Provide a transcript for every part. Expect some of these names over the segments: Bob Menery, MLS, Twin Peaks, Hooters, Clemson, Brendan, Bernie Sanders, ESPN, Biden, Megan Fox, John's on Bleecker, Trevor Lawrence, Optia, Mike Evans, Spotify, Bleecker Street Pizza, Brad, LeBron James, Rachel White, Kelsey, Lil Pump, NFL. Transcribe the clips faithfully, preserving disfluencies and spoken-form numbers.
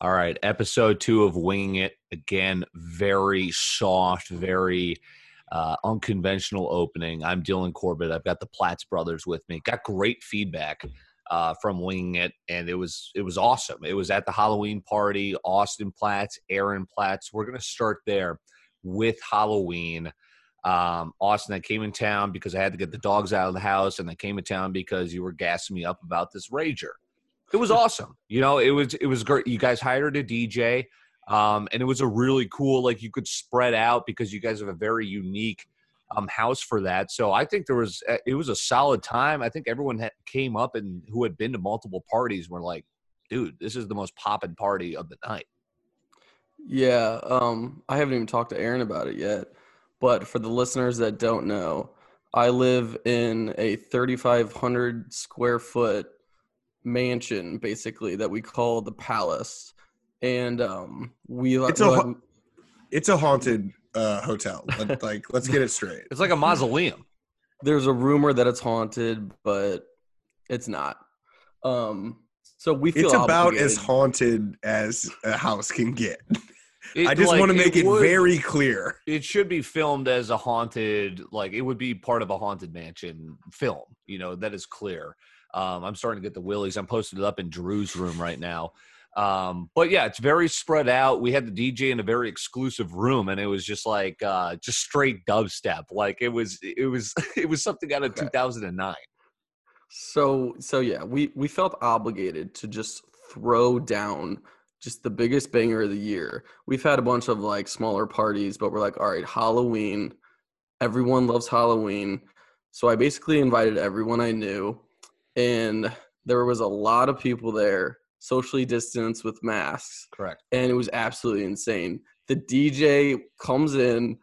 All right, episode two of Winging It. Again, very soft, very uh, unconventional opening. I'm Dylan Corbett. I've got the Platts brothers with me. Got great feedback uh, from Winging It, and it was it was awesome. It was at the Halloween party, Austin Platts, Aaron Platts. We're going to start there with Halloween. Um, Austin, I came in town because I had to get the dogs out of the house, and I came in town because you were gassing me up about this rager. It was awesome. You know, it was, it was great. You guys hired a D J, um, and it was a really cool, like you could spread out because you guys have a very unique um, house for that. So I think there was, it was a solid time. I think everyone had, came up and who had been to multiple parties were like, dude, this is the most poppin' party of the night. Yeah. Um, I haven't even talked to Aaron about it yet, but for the listeners that don't know, I live in a thirty-five hundred square foot mansion basically that we call the Palace, and um we it's a, ha- it's a haunted uh hotel. Let, like let's get it straight, it's like a mausoleum. There's a rumor that it's haunted, but it's not. Um so we feel it's about obligated. As haunted as a house can get. It, I just like, want to make it, it would, very clear. It should be filmed as a haunted, like it would be part of a haunted mansion film, you know, that is clear. Um, I'm starting to get the willies. I'm posted it up in Drew's room right now. Um, but yeah, it's very spread out. We had the D J in a very exclusive room, and it was just like, uh, just straight dubstep. Like it was, it was, it was something out of okay. two thousand nine. So, so yeah, we, we felt obligated to just throw down just the biggest banger of the year. We've had a bunch of like smaller parties, but we're like, all right, Halloween, everyone loves Halloween. So I basically invited everyone I knew. And there was a lot of people there, socially distanced with masks. Correct. And it was absolutely insane. The D J comes in,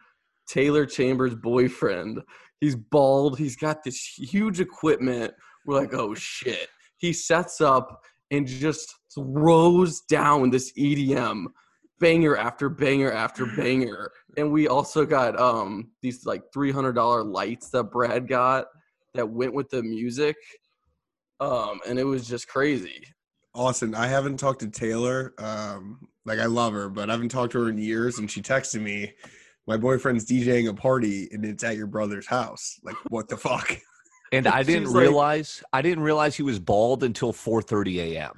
Taylor Chambers' boyfriend. He's bald. He's got this huge equipment. We're like, oh, shit. He sets up and just throws down this E D M, banger after banger after banger. And we also got um, these, like, three hundred dollars lights that Brad got that went with the music. Um, and it was just crazy. Austin, I haven't talked to Taylor. Um, like I love her, but I haven't talked to her in years. And she texted me, my boyfriend's DJing a party and it's at your brother's house. Like, what the fuck? And I didn't realize, like, I didn't realize he was bald until four thirty a.m.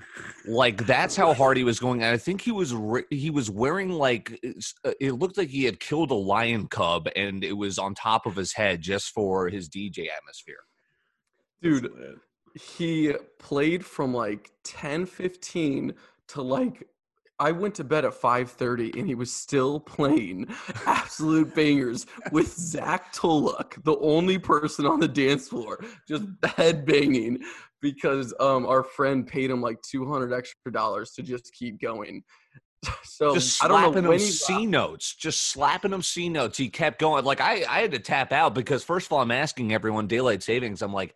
Like that's how hard he was going. And I think he was, re- he was wearing like, it looked like he had killed a lion cub and it was on top of his head just for his D J atmosphere. Dude. He played from like ten fifteen to like I went to bed at five thirty, and he was still playing absolute bangers with Zach Toluk, the only person on the dance floor, just head banging because um our friend paid him like two hundred extra dollars to just keep going. So just slapping I don't know him C notes, just slapping him C notes. He kept going. Like I, I had to tap out because first of all, I'm asking everyone daylight savings. I'm like,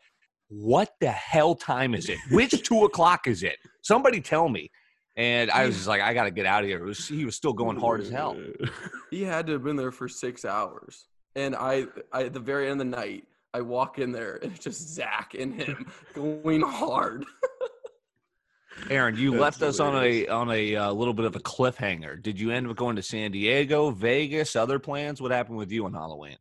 what the hell time is it? Which two o'clock is it? Somebody tell me. And I was just like, I got to get out of here. It was, he was still going hard as hell. He had to have been there for six hours. And I, I, at the very end of the night, I walk in there and it's just Zach and him going hard. Aaron, you That's left hilarious. Us on a on a uh, little bit of a cliffhanger. Did you end up going to San Diego, Vegas, other plans? What happened with you on Halloween?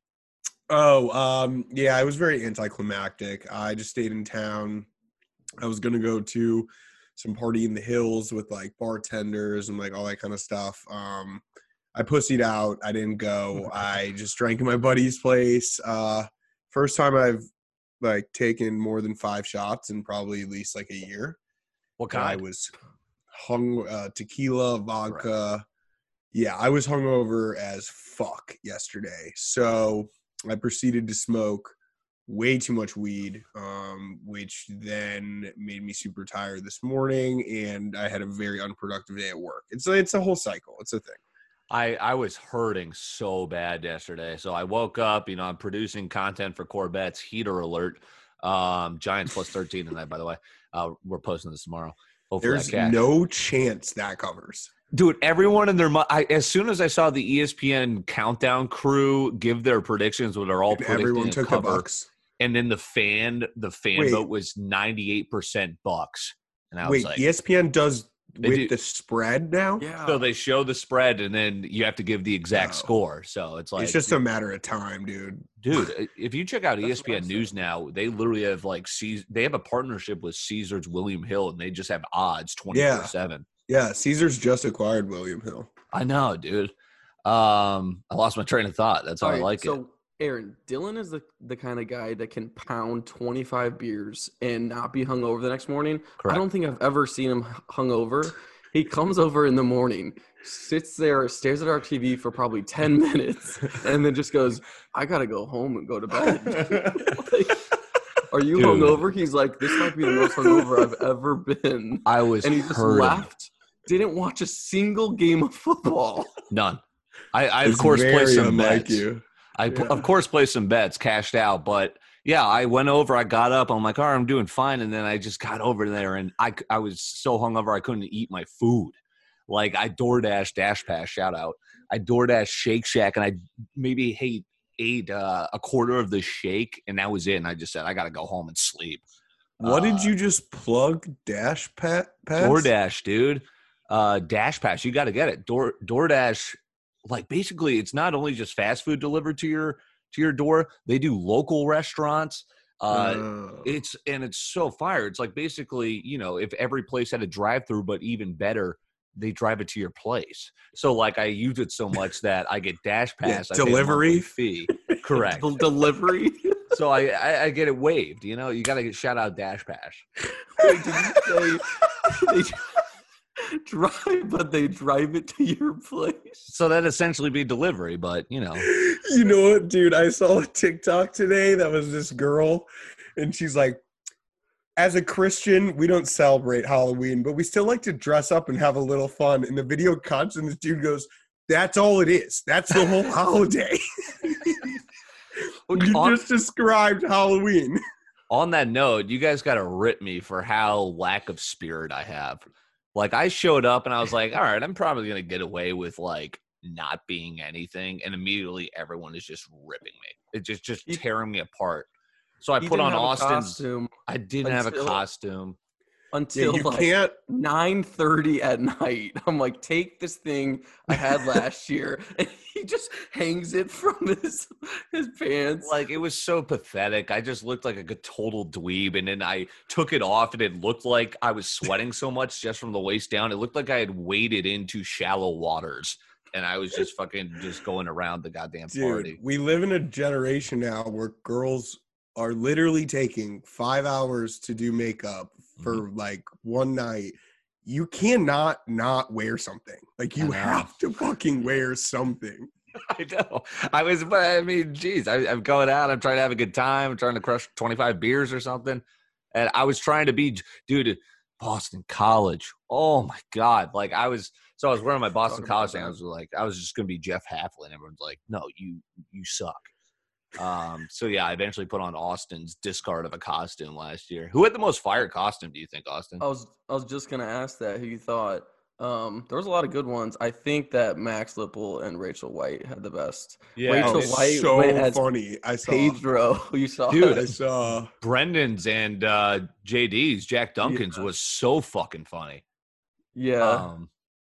Oh, um, yeah, I was very anticlimactic. I just stayed in town. I was going to go to some party in the hills with, like, bartenders and, like, all that kind of stuff. Um, I pussied out. I didn't go. I just drank in my buddy's place. Uh, first time I've, like, taken more than five shots in probably at least, like, a year. What kind? I was hung uh, tequila, vodka. Right. Yeah, I was hungover as fuck yesterday. So I proceeded to smoke way too much weed, um, which then made me super tired this morning, and I had a very unproductive day at work. It's it's a whole cycle. It's a thing. I, I was hurting so bad yesterday. So I woke up, you know, I'm producing content for Corbett's Heater Alert. Um, Giants plus thirteen tonight, by the way. Uh, we're posting this tomorrow. Hopefully There's no chance that covers. Dude, everyone in their – as soon as I saw the E S P N countdown crew give their predictions, what they're all and predicting everyone took cover, the Bucks. And then the fan the fan Wait. vote was ninety-eight percent Bucks. And I Wait, was like – E S P N does They with do. the spread now? Yeah. So they show the spread, and then you have to give the exact wow. score. So it's like – It's just dude, a matter of time, dude. Dude, if you check out E S P N News now, they literally have like – they have a partnership with Caesars William Hill, and they just have odds twenty-four seven. Yeah. yeah, Caesars just acquired William Hill. I know, dude. Um, I lost my train of thought. That's how all right, I like so- it. Aaron, Dylan is the, the kind of guy that can pound twenty-five beers and not be hungover the next morning. Correct. I don't think I've ever seen him hungover. He comes over in the morning, sits there, stares at our T V for probably ten minutes, and then just goes, I got to go home and go to bed. Like, are you Dude. hungover? He's like, this might be the most hungover I've ever been. I was And he just hurting. left, didn't watch a single game of football. None. I, I of course, play some bets. You. I, yeah. of course, played some bets, cashed out. But, yeah, I went over. I got up. I'm like, all right, I'm doing fine. And then I just got over there, and I, I was so hungover I couldn't eat my food. Like, I DoorDash, Dash Pass, shout out. I DoorDash Shake Shack, and I maybe ate, ate uh, a quarter of the shake, and that was it. And I just said, I got to go home and sleep. What uh, did you just plug, Dash Pass? DoorDash, dude. Uh, Dash Pass, you got to get it. Door DoorDash. Like, basically, it's not only just fast food delivered to your to your door. They do local restaurants. Uh, oh. It's and it's so fire. It's like, basically, you know, if every place had a drive-through, but even better, they drive it to your place. So, like, I use it so much that I get Dash Pass. Yeah, I delivery? Pay a fee. Correct. Delivery? So I, I, I get it waived, you know? You got to get shout out Dash Pass. Wait, did you say... They, drive, but they drive it to your place. So that'd essentially be delivery, but you know. You know what, dude? I saw a TikTok today that was this girl, and she's like, as a Christian, we don't celebrate Halloween, but we still like to dress up and have a little fun. And the video cuts, and this dude goes, that's all it is. That's the whole holiday. You just described Halloween. On that note, you guys got to rip me for how lack of spirit I have. Like, I showed up, and I was like, all right, I'm probably going to get away with, like, not being anything. And immediately, everyone is just ripping me. It's just, just tearing me apart. So I put on Austin's. I didn't have a costume. Until, yeah, like, can't... nine thirty at night. I'm like, take this thing I had last year. And he just hangs it from his his pants. Like, it was so pathetic. I just looked like a total dweeb. And then I took it off, and it looked like I was sweating so much just from the waist down. It looked like I had waded into shallow waters. And I was just fucking just going around the goddamn Dude, party. We live in a generation now where girls are literally taking five hours to do makeup for like one night. You cannot not wear something. Like, you have to fucking wear something. I know. I was, but I mean, geez, I, I'm going out. I'm trying to have a good time. I'm trying to crush twenty-five beers or something. And I was trying to be, dude, Boston College. Oh my God. Like, I was, so I was wearing my Boston College thing. I was like, I was just going to be Jeff Haflin. Everyone's like, no, you, you suck. Um, so yeah, I eventually put on Austin's discard of a costume last year. Who had the most fire costume, do you think, Austin? I was I was just gonna ask that, who you thought. Um, there was a lot of good ones. I think that Max Lipple and Rachel White had the best. Yeah, Rachel White so went funny. I saw Pedro. You saw, dude. It. I saw Brendan's and uh, J D's. Jack Duncan's yeah. was so fucking funny. Yeah. Um,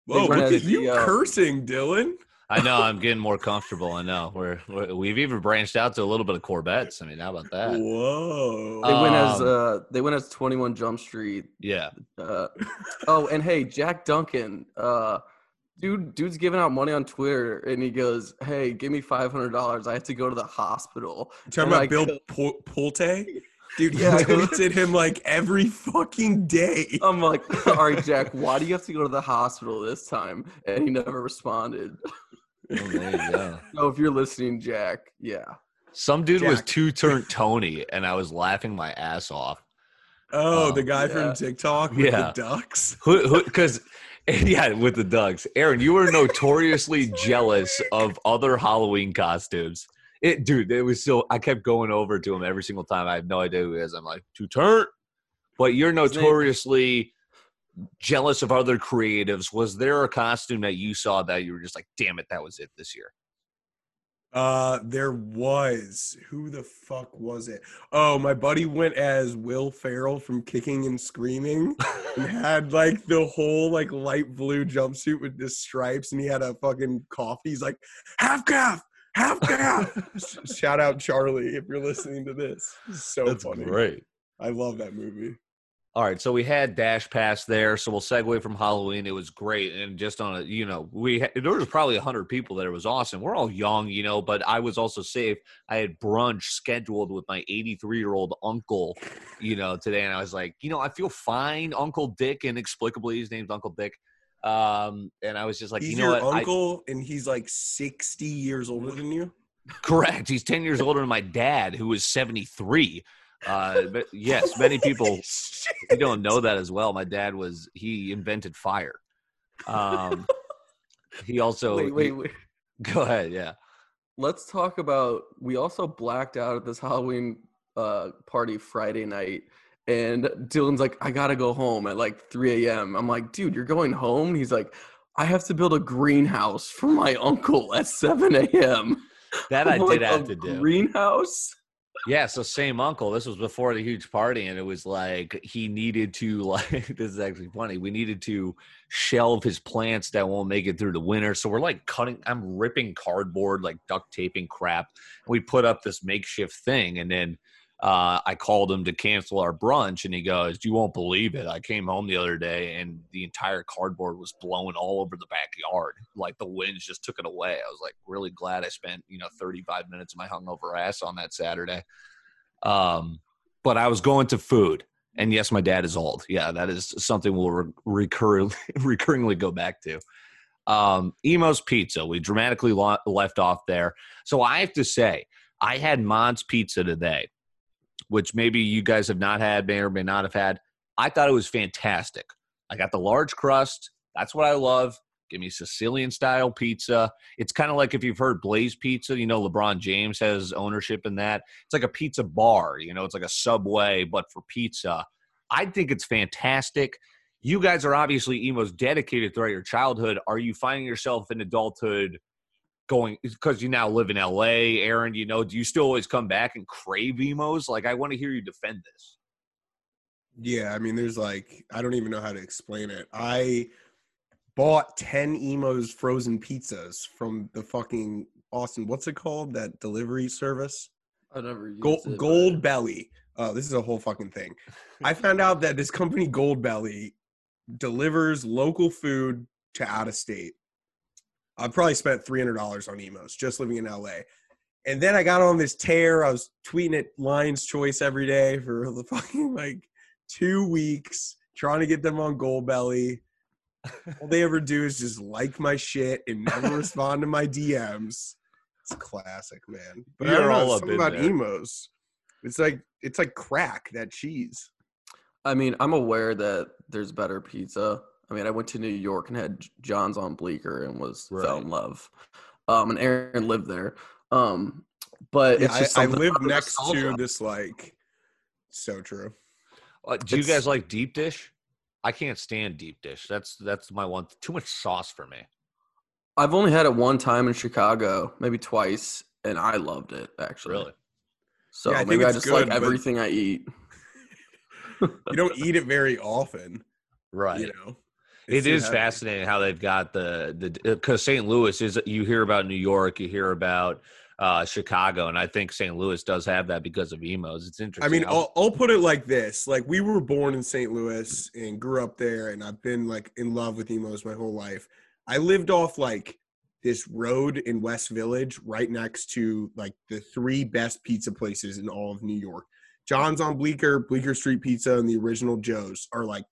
Whoa, look at you the, uh, cursing, Dylan. I know. I'm getting more comfortable. I know. We're, we're, we've even branched out to a little bit of Corvettes. I mean, how about that? Whoa. They um, went as uh, they went as twenty-one Jump Street. Yeah. Uh, oh, and hey, Jack Duncan. Uh, dude, dude's giving out money on Twitter, and he goes, hey, give me five hundred dollars. I have to go to the hospital. You're talking and about Bill go- Pulte? Dude, yeah, I tweeted him like every fucking day. I'm like, all right, Jack, why do you have to go to the hospital this time? And he never responded. Oh, there you go. So if you're listening, Jack, yeah. Some dude Jack. was two-turn Tony, and I was laughing my ass off. Oh, um, the guy yeah. from TikTok with yeah. the ducks? Because, yeah, with the ducks. Aaron, you were notoriously jealous of other Halloween costumes. It, dude, it was so – I kept going over to him every single time. I have no idea who he is. I'm like, two-turn. But you're notoriously jealous of other creatives. Was there a costume that you saw that you were just like, damn it, that was it this year? Uh, there was. Who the fuck was it? Oh, my buddy went as Will Ferrell from Kicking and Screaming and had like the whole like light blue jumpsuit with the stripes, and he had a fucking coffee. He's like, half calf, half calf. Shout out Charlie if you're listening to this. So That's funny. Great. I love that movie. All right, so we had Dash Pass there, so we'll segue from Halloween. It was great, and just on a, you know, we had, there was probably one hundred people there. It was awesome. We're all young, you know, but I was also safe. I had brunch scheduled with my eighty-three-year-old uncle, you know, today, and I was like, you know, I feel fine, Uncle Dick, inexplicably, his name's Uncle Dick. Um, and I was just like, he's you know your what? uncle, I, and he's like sixty years older than you? Correct. He's ten years older than my dad, who is seventy-three. Uh, but yes, many people you don't know that as well. My dad was, he invented fire. Um, he also, wait, wait, he, wait. Go ahead. Yeah. Let's talk about, we also blacked out at this Halloween, uh, party Friday night, and Dylan's like, I gotta go home at like three a.m. I'm like, dude, you're going home? And he's like, I have to build a greenhouse for my uncle at seven a.m. That I did like, have to do. Greenhouse? Yeah, so same uncle. This was before the huge party, and it was like he needed to, like, this is actually funny. We needed to shelve his plants that won't make it through the winter. So we're like cutting, I'm ripping cardboard, like duct taping crap. We put up this makeshift thing, and then uh, I called him to cancel our brunch, and he goes, you won't believe it. I came home the other day, and the entire cardboard was blowing all over the backyard. Like the winds just took it away. I was like really glad I spent, you know, thirty-five minutes of my hungover ass on that Saturday. Um, but I was going to food, and yes, my dad is old. Yeah, that is something we'll re- recur- recurringly go back to. Um, Emo's Pizza. We dramatically lo- left off there. So I have to say, I had Mon's Pizza today, which maybe you guys have not had, may or may not have had. I thought it was fantastic. I got the large crust. That's what I love. Give me Sicilian-style pizza. It's kind of like if you've heard Blaze Pizza. You know, LeBron James has ownership in that. It's like a pizza bar. You know, it's like a Subway, but for pizza. I think it's fantastic. You guys are obviously Emo's dedicated throughout your childhood. Are you finding yourself in adulthood going, because you now live in L A, Aaron, you know, do you still always come back and crave Emo's? Like, I want to hear you defend this. Yeah, I mean, there's like, I don't even know how to explain it. I bought ten Emo's frozen pizzas from the fucking Austin, what's it called? That delivery service? I never used Gold, it. Gold Belly. Oh, this is a whole fucking thing. I found out that this company, Gold Belly, delivers local food to out of state. I probably spent three hundred dollars on Emo's just living in L A. And then I got on this tear. I was tweeting at Lion's Choice every day for the fucking like two weeks, trying to get them on Gold Belly. All they ever do is just like my shit and never respond to my D Ms. It's classic, man. But You're I don't know, all up something in about there. Emo's. It's like, it's like crack, that cheese. I mean, I'm aware that there's better pizza. I mean, I went to New York and had John's on Bleecker and was right. fell in love. Um, and Aaron lived there. Um, but yeah, it's just I, I live next to this, like, so true. Uh, do it's, you guys like deep dish? I can't stand deep dish. That's that's my one. Too much sauce for me. I've only had it one time in Chicago, maybe twice, and I loved it actually. Really? So yeah, I maybe I just good, like everything I eat. You don't eat it very often, right? You know. It is fascinating how they've got the the because Saint Louis is, you hear about New York, you hear about uh, Chicago, and I think Saint Louis does have that because of Emo's. It's interesting. I mean, I'll, I'll put it like this: like we were born in Saint Louis and grew up there, and I've been like in love with Emo's my whole life. I lived off like this road in West Village, right next to like the three best pizza places in all of New York: John's on Bleecker, Bleecker Street Pizza, and the original Joe's are like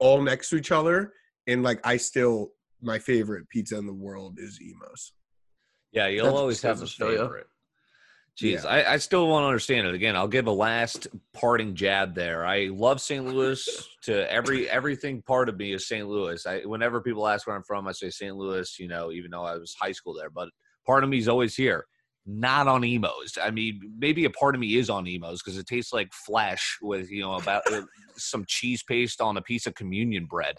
all next to each other. And, like, I still – my favorite pizza in the world is Emo's. Yeah, you'll That's always have a favorite. Jeez, yeah. I, I still won't understand it. Again, I'll give a last parting jab there. I love Saint Louis to every – everything part of me is Saint Louis. I, whenever people ask where I'm from, I say Saint Louis, you know, even though I was high school there. But part of me is always here. Not on Emo's. I mean, maybe a part of me is on Emo's because it tastes like flesh with, you know, about some cheese paste on a piece of communion bread.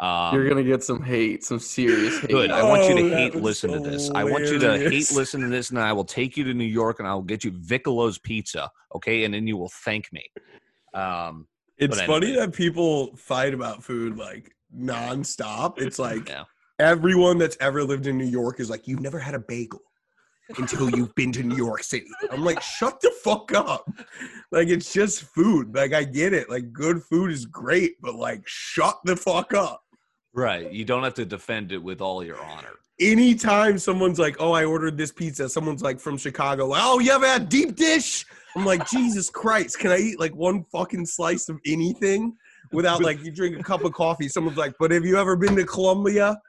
Um, You're gonna get some hate, some serious hate. Good. I want you to oh, hate listen so to this. Hilarious. I want you to hate listen to this, and I will take you to New York, and I will get you Viccolo's pizza, okay? And then you will thank me. Um, it's anyway. funny that people fight about food like nonstop. It's like yeah. everyone that's ever lived in New York is like, you've never had a bagel until you've been to New York City. I'm like, shut the fuck up. Like, it's just food. Like, I get it. Like, good food is great, but like, shut the fuck up. Right. You don't have to defend it with all your honor. Anytime someone's like, oh, I ordered this pizza. Someone's like from Chicago. Like, oh, you ever had deep dish? I'm like, Jesus Christ. Can I eat like one fucking slice of anything without like you drink a cup of coffee? Someone's like, but have you ever been to Columbia?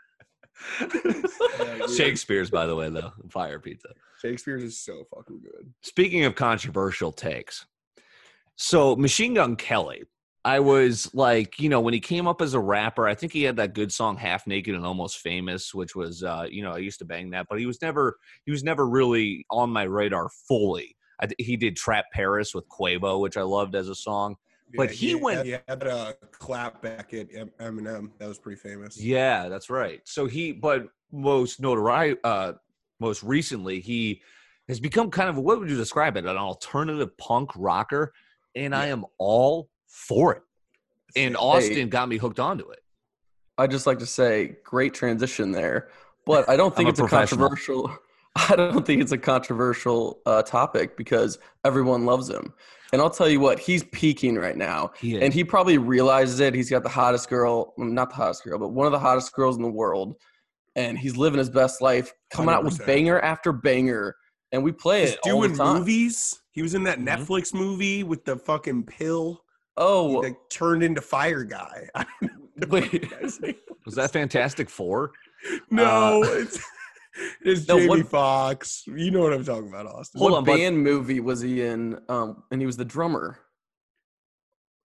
Shakespeare's, by the way, though. Fire pizza. Shakespeare's is so fucking good. Speaking of controversial takes. So Machine Gun Kelly. I was like, you know, when he came up as a rapper, I think he had that good song, Half Naked and Almost Famous, which was, uh, you know, I used to bang that, but he was never, he was never really on my radar fully. I th- he did Trap Paris with Quavo, which I loved as a song, yeah, but he, he went. Yeah, he had a clap back at Eminem. That was pretty famous. Yeah, that's right. So he, but most notori- uh, most recently, he has become kind of, what would you describe it? An alternative punk rocker. And yeah. I am all for it, and Austin hey, got me hooked onto it. I just like to say, great transition there, but I don't think a it's a controversial. I don't think it's a controversial uh, topic because everyone loves him, and I'll tell you what, he's peaking right now, he and he probably realizes it. He's got the hottest girl, not the hottest girl, but one of the hottest girls in the world, and he's living his best life, coming one hundred percent out with banger after banger, and we play he's it. All doing the time. Movies. He was in that mm-hmm. Netflix movie with the fucking pill. Oh, he, like, turned into fire guy. Wait, was that Fantastic Four? No, uh, it's, it's no, Jamie what, Foxx. You know what I'm talking about, Austin. Hold what on, band but, movie was he in? Um, and he was the drummer.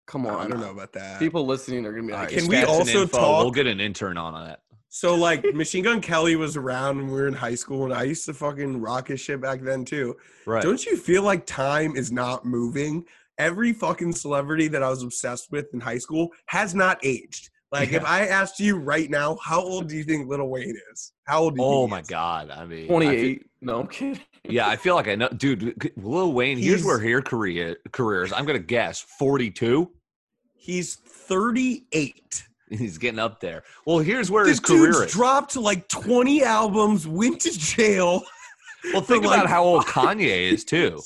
Come on, I don't know about that. People listening are gonna be like, right, "Can we also info, talk?" We'll get an intern on that. So, like, Machine Gun Kelly was around when we were in high school, and I used to fucking rock his shit back then too. Right? Don't you feel like time is not moving? Every fucking celebrity that I was obsessed with in high school has not aged. Like, yeah. if I asked you right now, how old do you think Lil Wayne is? How old do you oh think my is? God. I mean. twenty-eight. I feel, no, I'm kidding. Yeah, I feel like I know. Dude, Lil Wayne, he's, here's where her career careers. I'm going to guess forty-two. He's thirty-eight. He's getting up there. Well, here's where this his career is. This dude's dropped like twenty albums, went to jail. Well, think about like, how old Kanye is, too.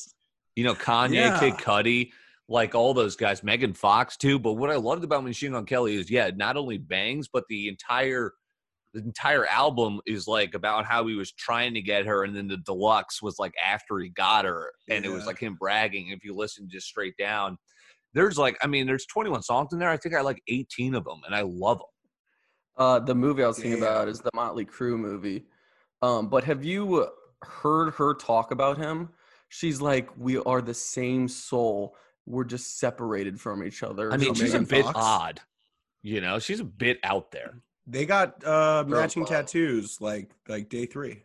You know, Kanye, yeah. Kid Cudi, like all those guys, Megan Fox too. But what I loved about Machine Gun Kelly is, yeah, not only bangs, but the entire the entire album is like about how he was trying to get her, and then the deluxe was like after he got her, and yeah. it was like him bragging. If you listen just straight down, there's like, I mean, there's twenty-one songs in there. I think I like eighteen of them, and I love them. Uh, the movie I was thinking yeah. about is the Motley Crue movie. Um, but have you heard her talk about him? She's like, we are the same soul. We're just separated from each other. I mean, she's a bit odd. You know, she's a bit out there. They got uh, matching tattoos like like day three.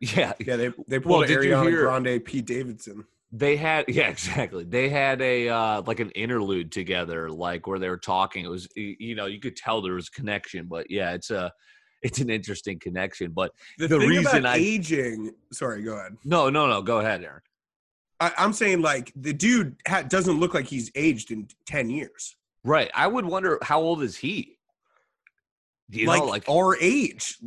Yeah. Yeah, they, they pulled Ariana Grande, Pete Davidson. They had, yeah, exactly. They had a, uh, like an interlude together, like where they were talking. It was, you know, you could tell there was a connection, but yeah, it's a, it's an interesting connection. But the, the reason I. aging. Sorry, go ahead. No, no, no. Go ahead, Aaron. I'm saying, like, the dude ha- doesn't look like he's aged in ten years. Right. I would wonder, how old is he? You like, know, like our age.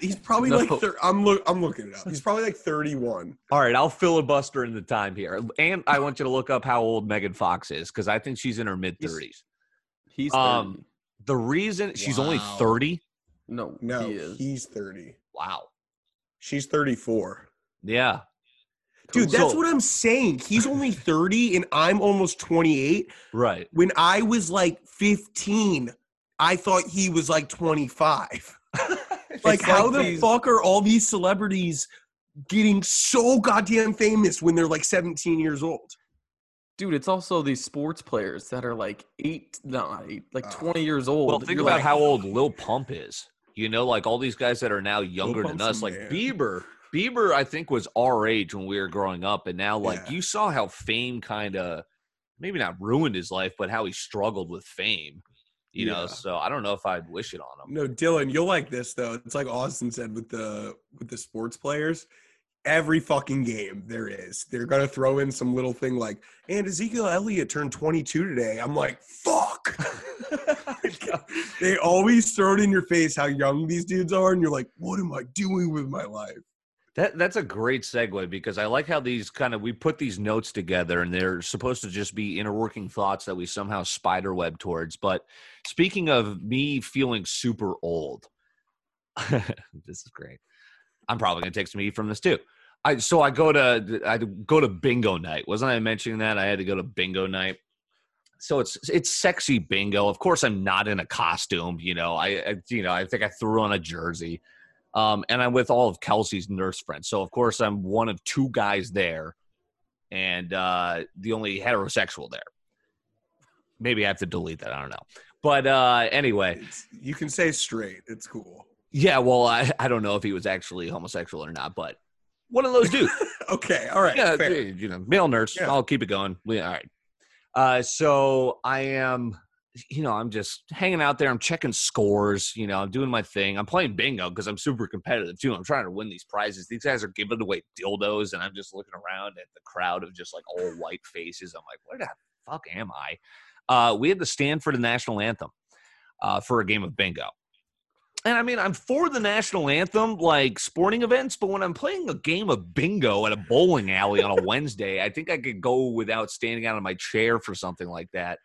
He's probably no. like thir- – I'm, lo- I'm looking it up. He's probably like thirty-one. All right. I'll filibuster in the time here. And I want you to look up how old Megan Fox is because I think she's in her mid-thirties. He's, he's thirty. Um, the reason wow. – she's only thirty? No, no, he is. He's thirty. Wow. She's thirty-four. Yeah. Dude, that's so, what I'm saying. He's only thirty and I'm almost twenty-eight. Right. When I was like fifteen, I thought he was like twenty-five. like, like how the these, fuck are all these celebrities getting so goddamn famous when they're like seventeen years old? Dude, it's also these sports players that are like eight, no, eight, like uh, twenty years old. Well, think You're about like, how old Lil Pump is. You know, like all these guys that are now younger than us, like man. Bieber. Bieber, I think, was our age when we were growing up, and now, like, yeah. you saw how fame kind of, maybe not ruined his life, but how he struggled with fame. you yeah. know, so I don't know if I'd wish it on them. No, Dylan, you'll like this, though. It's like Austin said with the with the sports players. Every fucking game there is. They're going to throw in some little thing like, and Ezekiel Elliott turned twenty-two today. I'm like, fuck. They always throw it in your face how young these dudes are, and you're like, what am I doing with my life? That That's a great segue, because I like how these kind of – we put these notes together, and they're supposed to just be interworking thoughts that we somehow spiderweb towards. But speaking of me feeling super old, this is great. I'm probably going to take some heat from this too. I, so I go to I go to bingo night. Wasn't I mentioning that? I had to go to bingo night. So it's it's sexy bingo. Of course, I'm not in a costume. You know, I, I you know I think I threw on a jersey. Um, and I'm with all of Kelsey's nurse friends. So, of course, I'm one of two guys there and uh, the only heterosexual there. Maybe I have to delete that. I don't know. But uh, anyway. It's, you can say straight. It's cool. Yeah, well, I, I don't know if he was actually homosexual or not, but one of those dudes. Okay, all right. Yeah, fair. You know, male nurse. Yeah. I'll keep it going. We, all right. Uh, so I am, you know, I'm just hanging out there. I'm checking scores. You know, I'm doing my thing. I'm playing bingo because I'm super competitive, too. I'm trying to win these prizes. These guys are giving away dildos, and I'm just looking around at the crowd of just, like, all white faces. I'm like, where the fuck am I? Uh, we had the stand for the national anthem uh, for a game of bingo. And, I mean, I'm for the national anthem, like, sporting events, but when I'm playing a game of bingo at a bowling alley on a Wednesday, I think I could go without standing out of my chair for something like that.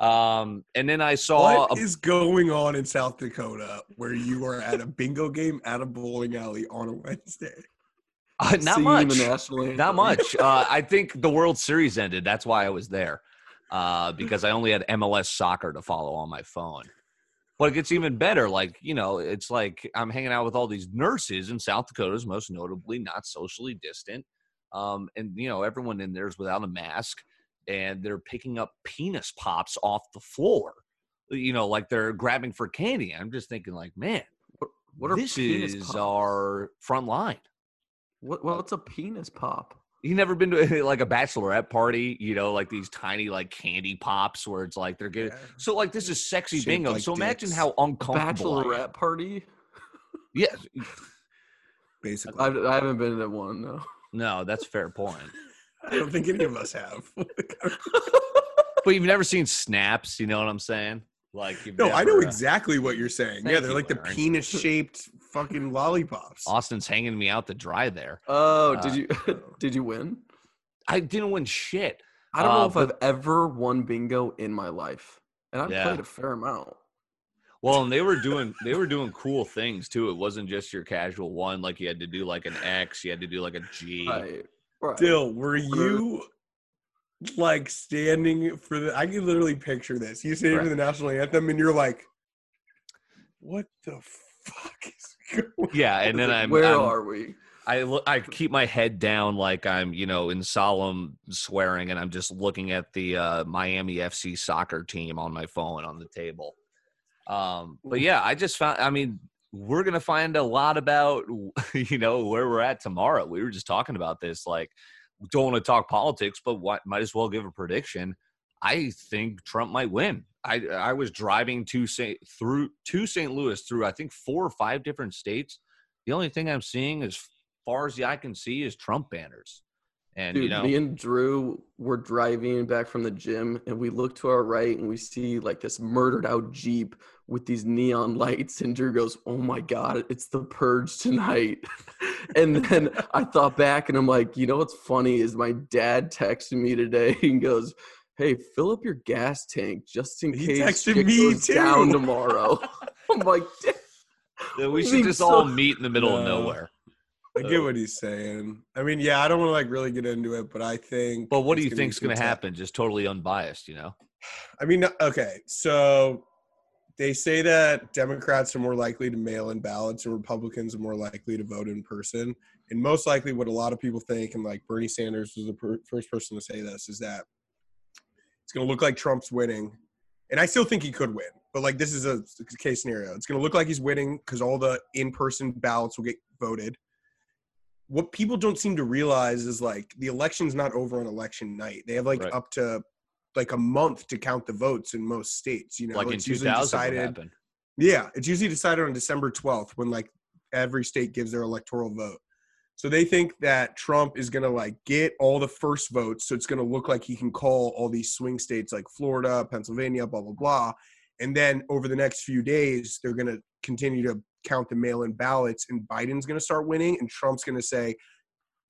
Um, and then I saw – What a- is going on in South Dakota where you are at a bingo game at a bowling alley on a Wednesday? Uh, not much. Not much. Uh, I think the World Series ended. That's why I was there uh, because I only had M L S soccer to follow on my phone. But it gets even better. Like, you know, it's like I'm hanging out with all these nurses in South Dakota's most notably not socially distant. Um, and, you know, everyone in there is without a mask, and they're picking up penis pops off the floor, you know, like they're grabbing for candy. I'm just thinking like, man, what are this penis is pops? Our front line. What, what's a penis pop? You've never been to like a bachelorette party, you know, like these tiny like candy pops where it's like they're getting yeah. so like this is sexy shaped bingo. Like so dicks. Imagine how uncomfortable bachelorette party. Yes, basically. I've, I haven't been to one though. No. no, that's a fair point. I don't think any of us have. But you've never seen snaps, you know what I'm saying? Like you've no, never, I know uh, exactly what you're saying. Yeah, they're you, like Aaron. The penis-shaped fucking lollipops. Austin's hanging me out to dry there. Oh, uh, did you did you win? I didn't win shit. I don't uh, know if but, I've ever won bingo in my life, and I've yeah. played a fair amount. Well, and they were doing they were doing cool things too. It wasn't just your casual one. Like you had to do like an X, you had to do like a G. Right. Right. Dill, were you like standing for the? I can literally picture this. You standing right. for the national anthem, and you're like, "What the fuck is going?" Yeah, and then I'm. Where I'm, are we? I look. I keep my head down, like I'm, you know, in solemn swearing, and I'm just looking at the uh, Miami F C soccer team on my phone on the table. Um, but yeah, I just found. I mean. We're going to find a lot about, you know, where we're at tomorrow. We were just talking about this, like, don't want to talk politics, but what, might as well give a prediction. I think Trump might win. I I was driving to Saint through to Saint Louis through, I think, four or five different states. The only thing I'm seeing as far as the eye can see is Trump banners. And, dude, you know, me and Drew were driving back from the gym, and we look to our right, and we see like this murdered out Jeep with these neon lights. And Drew goes, "Oh my God, it's the purge tonight." And then I thought back, and I'm like, you know what's funny is my dad texted me today and goes, "Hey, fill up your gas tank just in he case it goes too. down tomorrow." I'm like, yeah, we should just so- all meet in the middle no. of nowhere. I get what he's saying. I mean, yeah, I don't want to like really get into it, but I think. But what do you think's going to happen? Just totally unbiased, you know? I mean, okay. So they say that Democrats are more likely to mail in ballots and Republicans are more likely to vote in person. And most likely what a lot of people think, and like Bernie Sanders was the per- first person to say this, is that it's going to look like Trump's winning. And I still think he could win. But like this is a case scenario. It's going to look like he's winning because all the in-person ballots will get voted. What people don't seem to realize is like the election's not over on election night. They have like right. up to like a month to count the votes in most states. You know, like it's in usually decided. Yeah, it's usually decided on December twelfth when like every state gives their electoral vote. So they think that Trump is going to like get all the first votes. So it's going to look like he can call all these swing states like Florida, Pennsylvania, blah, blah, blah. And then over the next few days, they're going to continue to count the mail-in ballots, and Biden's going to start winning. And Trump's going to say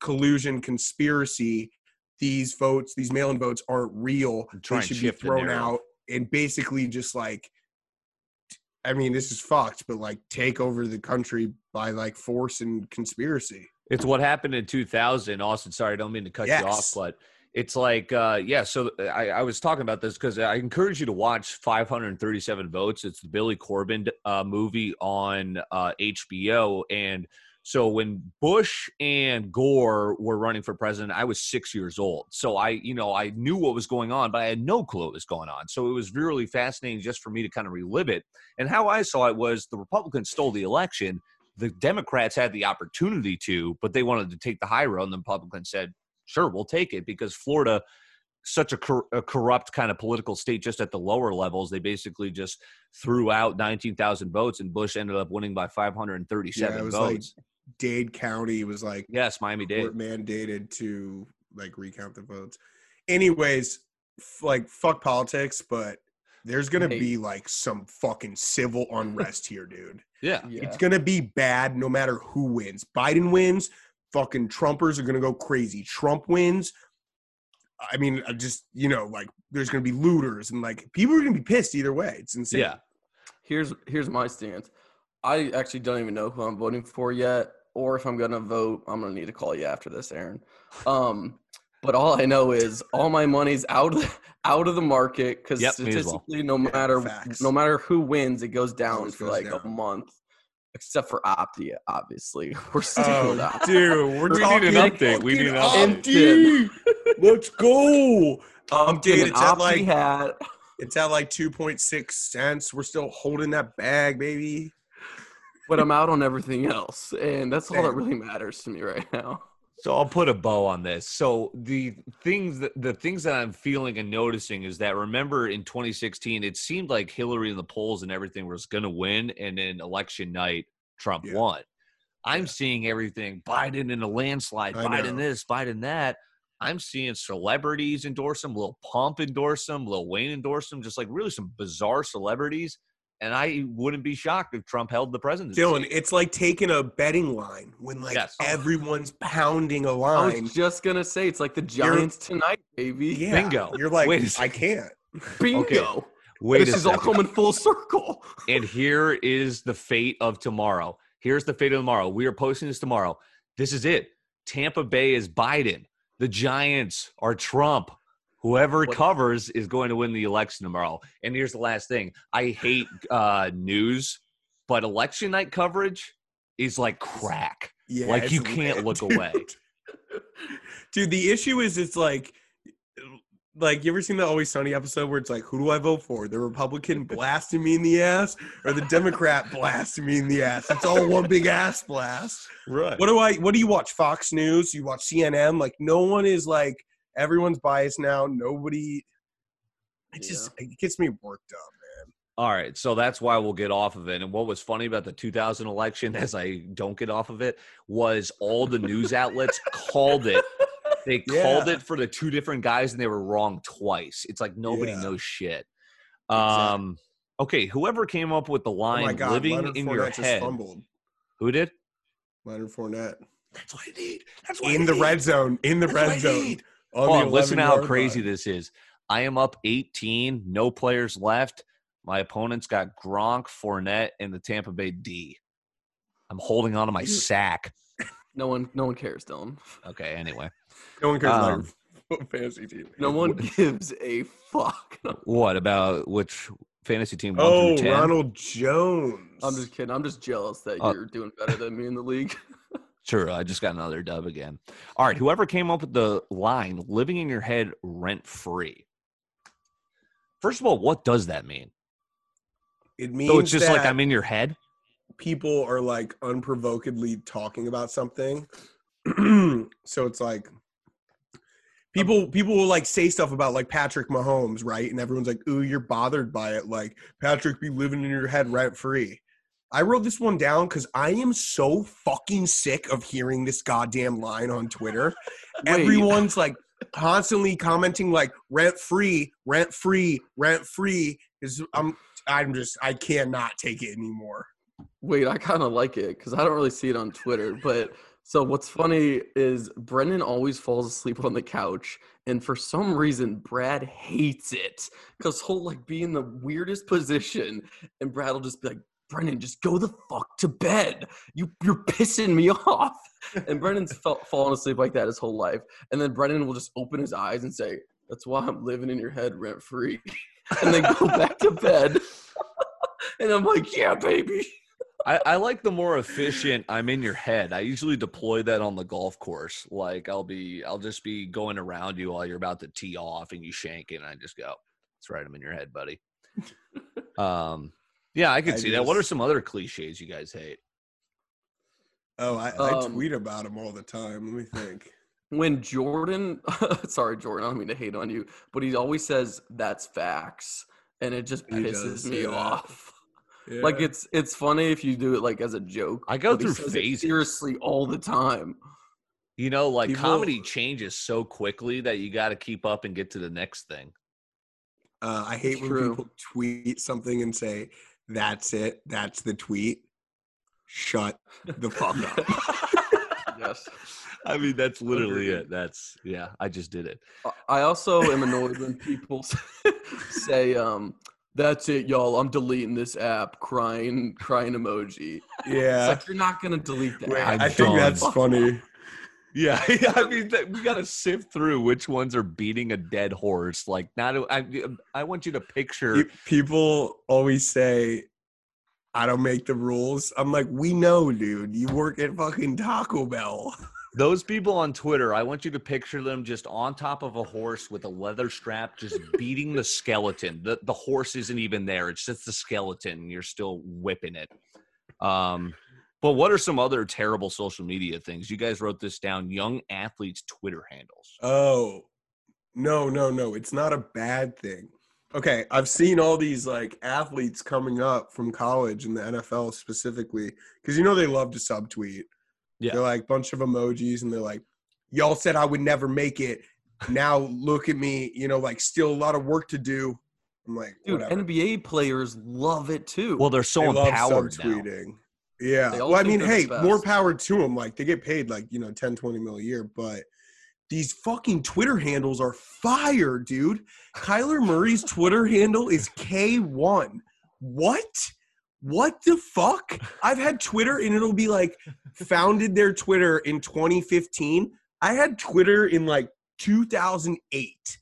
collusion, conspiracy, these votes, these mail-in votes aren't real. They should be thrown out, and basically just like, I mean, this is fucked, but like take over the country by like force and conspiracy. It's what happened in two thousand. Austin, sorry, I don't mean to cut yes. you off, but it's like, uh, yeah, so I, I was talking about this because I encourage you to watch five hundred thirty-seven Votes. It's the Billy Corbin uh, movie on uh, H B O. And so when Bush and Gore were running for president, I was six years old. So I, you know, I knew what was going on, but I had no clue what was going on. So it was really fascinating just for me to kind of relive it. And how I saw it was the Republicans stole the election. The Democrats had the opportunity to, but they wanted to take the high road. And the Republicans said, sure, we'll take it, because Florida, such a, cor- a corrupt kind of political state, just at the lower levels, they basically just threw out nineteen thousand votes, and Bush ended up winning by five hundred thirty-seven yeah, it was votes. Like Dade County was like, yes, Miami-Dade mandated to like recount the votes. Anyways, f- like fuck politics, but there's going to hey. be like some fucking civil unrest here, dude. Yeah. yeah. It's going to be bad no matter who wins. Biden wins, fucking Trumpers are going to go crazy. Trump wins, I mean, just, you know, like there's going to be looters, and like people are going to be pissed either way. It's insane. Yeah. Here's here's my stance. I actually don't even know who I'm voting for yet, or if I'm going to vote. I'm going to need to call you after this, Aaron. Um, but all I know is all my money's out of, out of the market, because yep, statistically, well. no matter yeah, no matter who wins, it goes down it for goes like down. a month. Except for Optia, obviously. We're still oh, not. Dude, we're we talking need an update. We need an update. Dude, let's go. Um, dude, it's at, like, hat. it's at like two point six cents. We're still holding that bag, baby. But I'm out on everything else, and that's Damn. all that really matters to me right now. So I'll put a bow on this. So the things that the things that I'm feeling and noticing is that, remember in twenty sixteen, it seemed like Hillary in the polls and everything was going to win, and then election night, Trump yeah. won. I'm yeah. seeing everything. Biden in a landslide. I Biden know. this, Biden that. I'm seeing celebrities endorse him. Lil Pump endorse him. Lil Wayne endorse him. Just like really some bizarre celebrities. And I wouldn't be shocked if Trump held the presidency. Dylan, it's like taking a betting line when, like, yes. everyone's pounding a line. I was just going to say, it's like the Giants You're, tonight, baby. Yeah. Bingo. You're like, Wait I can't. Bingo. Okay. Wait this is second. all coming full circle. And here is the fate of tomorrow. Here's the fate of tomorrow. We are posting this tomorrow. This is it. Tampa Bay is Biden. The Giants are Trump. Whoever covers is going to win the election tomorrow. And here's the last thing. I hate uh, news, but election night coverage is like crack. Yeah, like you can't bad, look dude. away. Dude, the issue is it's like, like you ever seen the Always Sunny episode where it's like, who do I vote for? The Republican blasting me in the ass, or the Democrat blasting me in the ass? It's all one big ass blast. Right. What do I, what do you watch? Fox News? You watch C N N? Like no one is like, everyone's biased now. Nobody – it just yeah. – it gets me worked up, man. All right, so that's why we'll get off of it. And what was funny about the two thousand election, as I don't get off of it, was all the news outlets called it. They yeah. called it for the two different guys, and they were wrong twice. It's like nobody yeah. knows shit. Um, exactly. Okay, whoever came up with the line, oh my God, living Leonard in Fournette your just head. Fumbled. Who did? Leonard Fournette. That's what I need. That's what in I the need. red zone. In the that's red zone. Oh, listen to how crazy line. this is. I am up eighteen, no players left. My opponent's got Gronk, Fournette, and the Tampa Bay D. I'm holding on to my sack. No one no one cares, Dylan. Okay, anyway. No one cares um, about fantasy team. No one gives a fuck. What about which fantasy team? Oh, one through ten? Ronald Jones. I'm just kidding. I'm just jealous that uh, you're doing better than me in the league. Sure, I just got another dub again. All right, whoever came up with the line, living in your head rent-free. First of all, what does that mean? It means so it's just that like I'm in your head? People are like unprovokedly talking about something. So it's like People people will like say stuff about like Patrick Mahomes, right? And everyone's like, ooh, you're bothered by it. Like, Patrick be living in your head rent free. I wrote this one down because I am so fucking sick of hearing this goddamn line on Twitter. Everyone's like constantly commenting like rent free, rent free, rent free. Is I'm I'm just I cannot take it anymore. Wait, I kind of like it because I don't really see it on Twitter, but so what's funny is Brendan always falls asleep on the couch, and for some reason Brad hates it because he'll like be in the weirdest position, and Brad will just be like, "Brendan, just go the fuck to bed. You you're pissing me off." And Brendan's felt, fallen asleep like that his whole life, and then Brendan will just open his eyes and say, "That's why I'm living in your head rent free," and then go back to bed. And I'm like, "Yeah, baby." I, I like the more efficient I'm in your head. I usually deploy that on the golf course. Like I'll be, I'll just be going around you while you're about to tee off and you shank it, and I just go, "That's right, I'm in your head, buddy." um, yeah, I can I see just, that. What are some other cliches you guys hate? Oh, I, um, I tweet about them all the time. Let me think. When Jordan, sorry, Jordan, I don't mean to hate on you, but he always says that's facts, and it just pisses me that. off. Yeah. Like it's it's funny if you do it like as a joke. I go through phases seriously all the time. You know, like People, comedy changes so quickly that you got to keep up and get to the next thing. Uh, I hate True. when people tweet something and say, "That's it. That's the tweet." Shut the fuck up. Yes. I mean, that's literally it. That's yeah. I just did it. I also am annoyed when people say, um, "That's it, y'all. I'm deleting this app." Crying, crying emoji. Yeah, it's like you're not gonna delete that. Wait, I think that's funny. Yeah, yeah. I mean, that, we gotta sift through which ones are beating a dead horse. Like, not. I. I want you to picture. People always say, "I don't make the rules." I'm like, we know, dude. You work at fucking Taco Bell. Those people on Twitter, I want you to picture them just on top of a horse with a leather strap, just beating the skeleton. The the horse isn't even there. It's just the skeleton, and you're still whipping it. Um, but what are some other terrible social media things? You guys wrote this down. Young athletes' Twitter handles. Oh, no, no, no. It's not a bad thing. Okay, I've seen all these, like, athletes coming up from college and the N F L specifically because, you know, they love to subtweet. Yeah. They're like bunch of emojis and they're like, "Y'all said I would never make it. Now look at me, you know, like still a lot of work to do." I'm like, dude, whatever. N B A players love it too. Well, they're so they empowered now. Yeah. Well, I mean, hey, more power to them. Like they get paid like, you know, ten, twenty mil a year, but these fucking Twitter handles are fire, dude. Kyler Murray's Twitter handle is K one. What? What the fuck? I've had Twitter and it'll be like founded their Twitter in twenty fifteen. I had Twitter in like two thousand eight.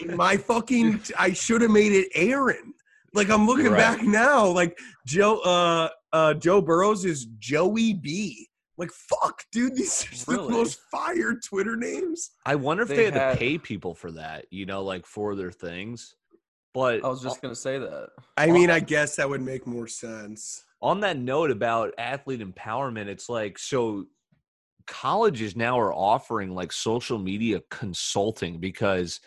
In my fucking, I should have made it Aaron. Like I'm looking right. back now, like Joe, uh, uh, Joe Burrows is Joey B. Like fuck, dude, these are really? the most fire Twitter names. I wonder if they, they had, had to pay people for that, you know, like for their things. But I was just going to say that. I mean, I guess that would make more sense. On that note about athlete empowerment, it's like, so colleges now are offering like social media consulting because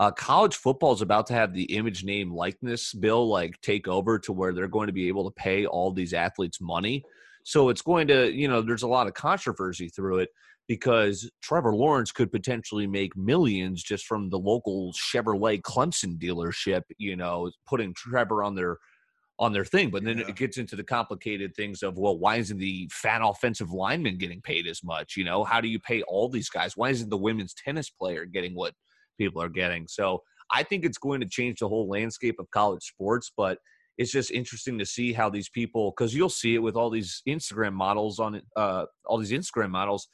uh, college football is about to have the image, name, likeness bill like take over to where they're going to be able to pay all these athletes money. So it's going to, you know, there's a lot of controversy through it. Because Trevor Lawrence could potentially make millions just from the local Chevrolet Clemson dealership, you know, putting Trevor on their on their thing. But then yeah. it gets into the complicated things of, well, why isn't the fat offensive lineman getting paid as much? You know, how do you pay all these guys? Why isn't the women's tennis player getting what people are getting? So I think it's going to change the whole landscape of college sports, but it's just interesting to see how these people, because you'll see it with all these Instagram models on uh, all these Instagram models.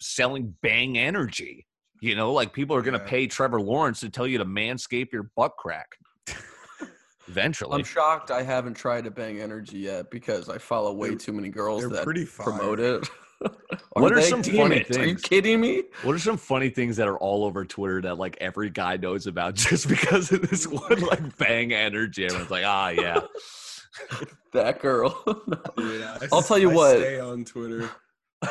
Selling Bang Energy, you know, like people are going to yeah. pay Trevor Lawrence to tell you to manscape your butt crack. Eventually, I'm shocked I haven't tried a Bang Energy yet because I follow way they're, too many girls that promote it. are what are some funny it? things? Are you kidding me? What are some funny things that are all over Twitter that like every guy knows about just because of this one like Bang Energy? Everyone's like, ah, yeah, that girl. yeah, I, I'll tell you I what. Stay on Twitter.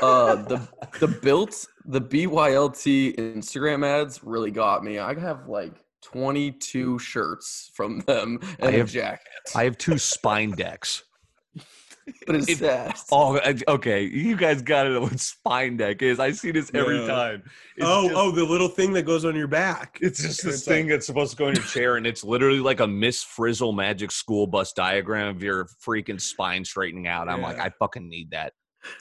Uh, the the built the B Y L T Instagram ads really got me. I have like twenty-two shirts from them and I have, a jacket. I have two spine decks. What is it, that? Oh, okay. You guys got to know what spine deck is. I see this every yeah. time. It's oh, just, oh, the little thing that goes on your back. It's just this it's thing like, that's supposed to go in your chair, and it's literally like a Miss Frizzle Magic School Bus diagram of your freaking spine straightening out. I'm yeah. like, I fucking need that.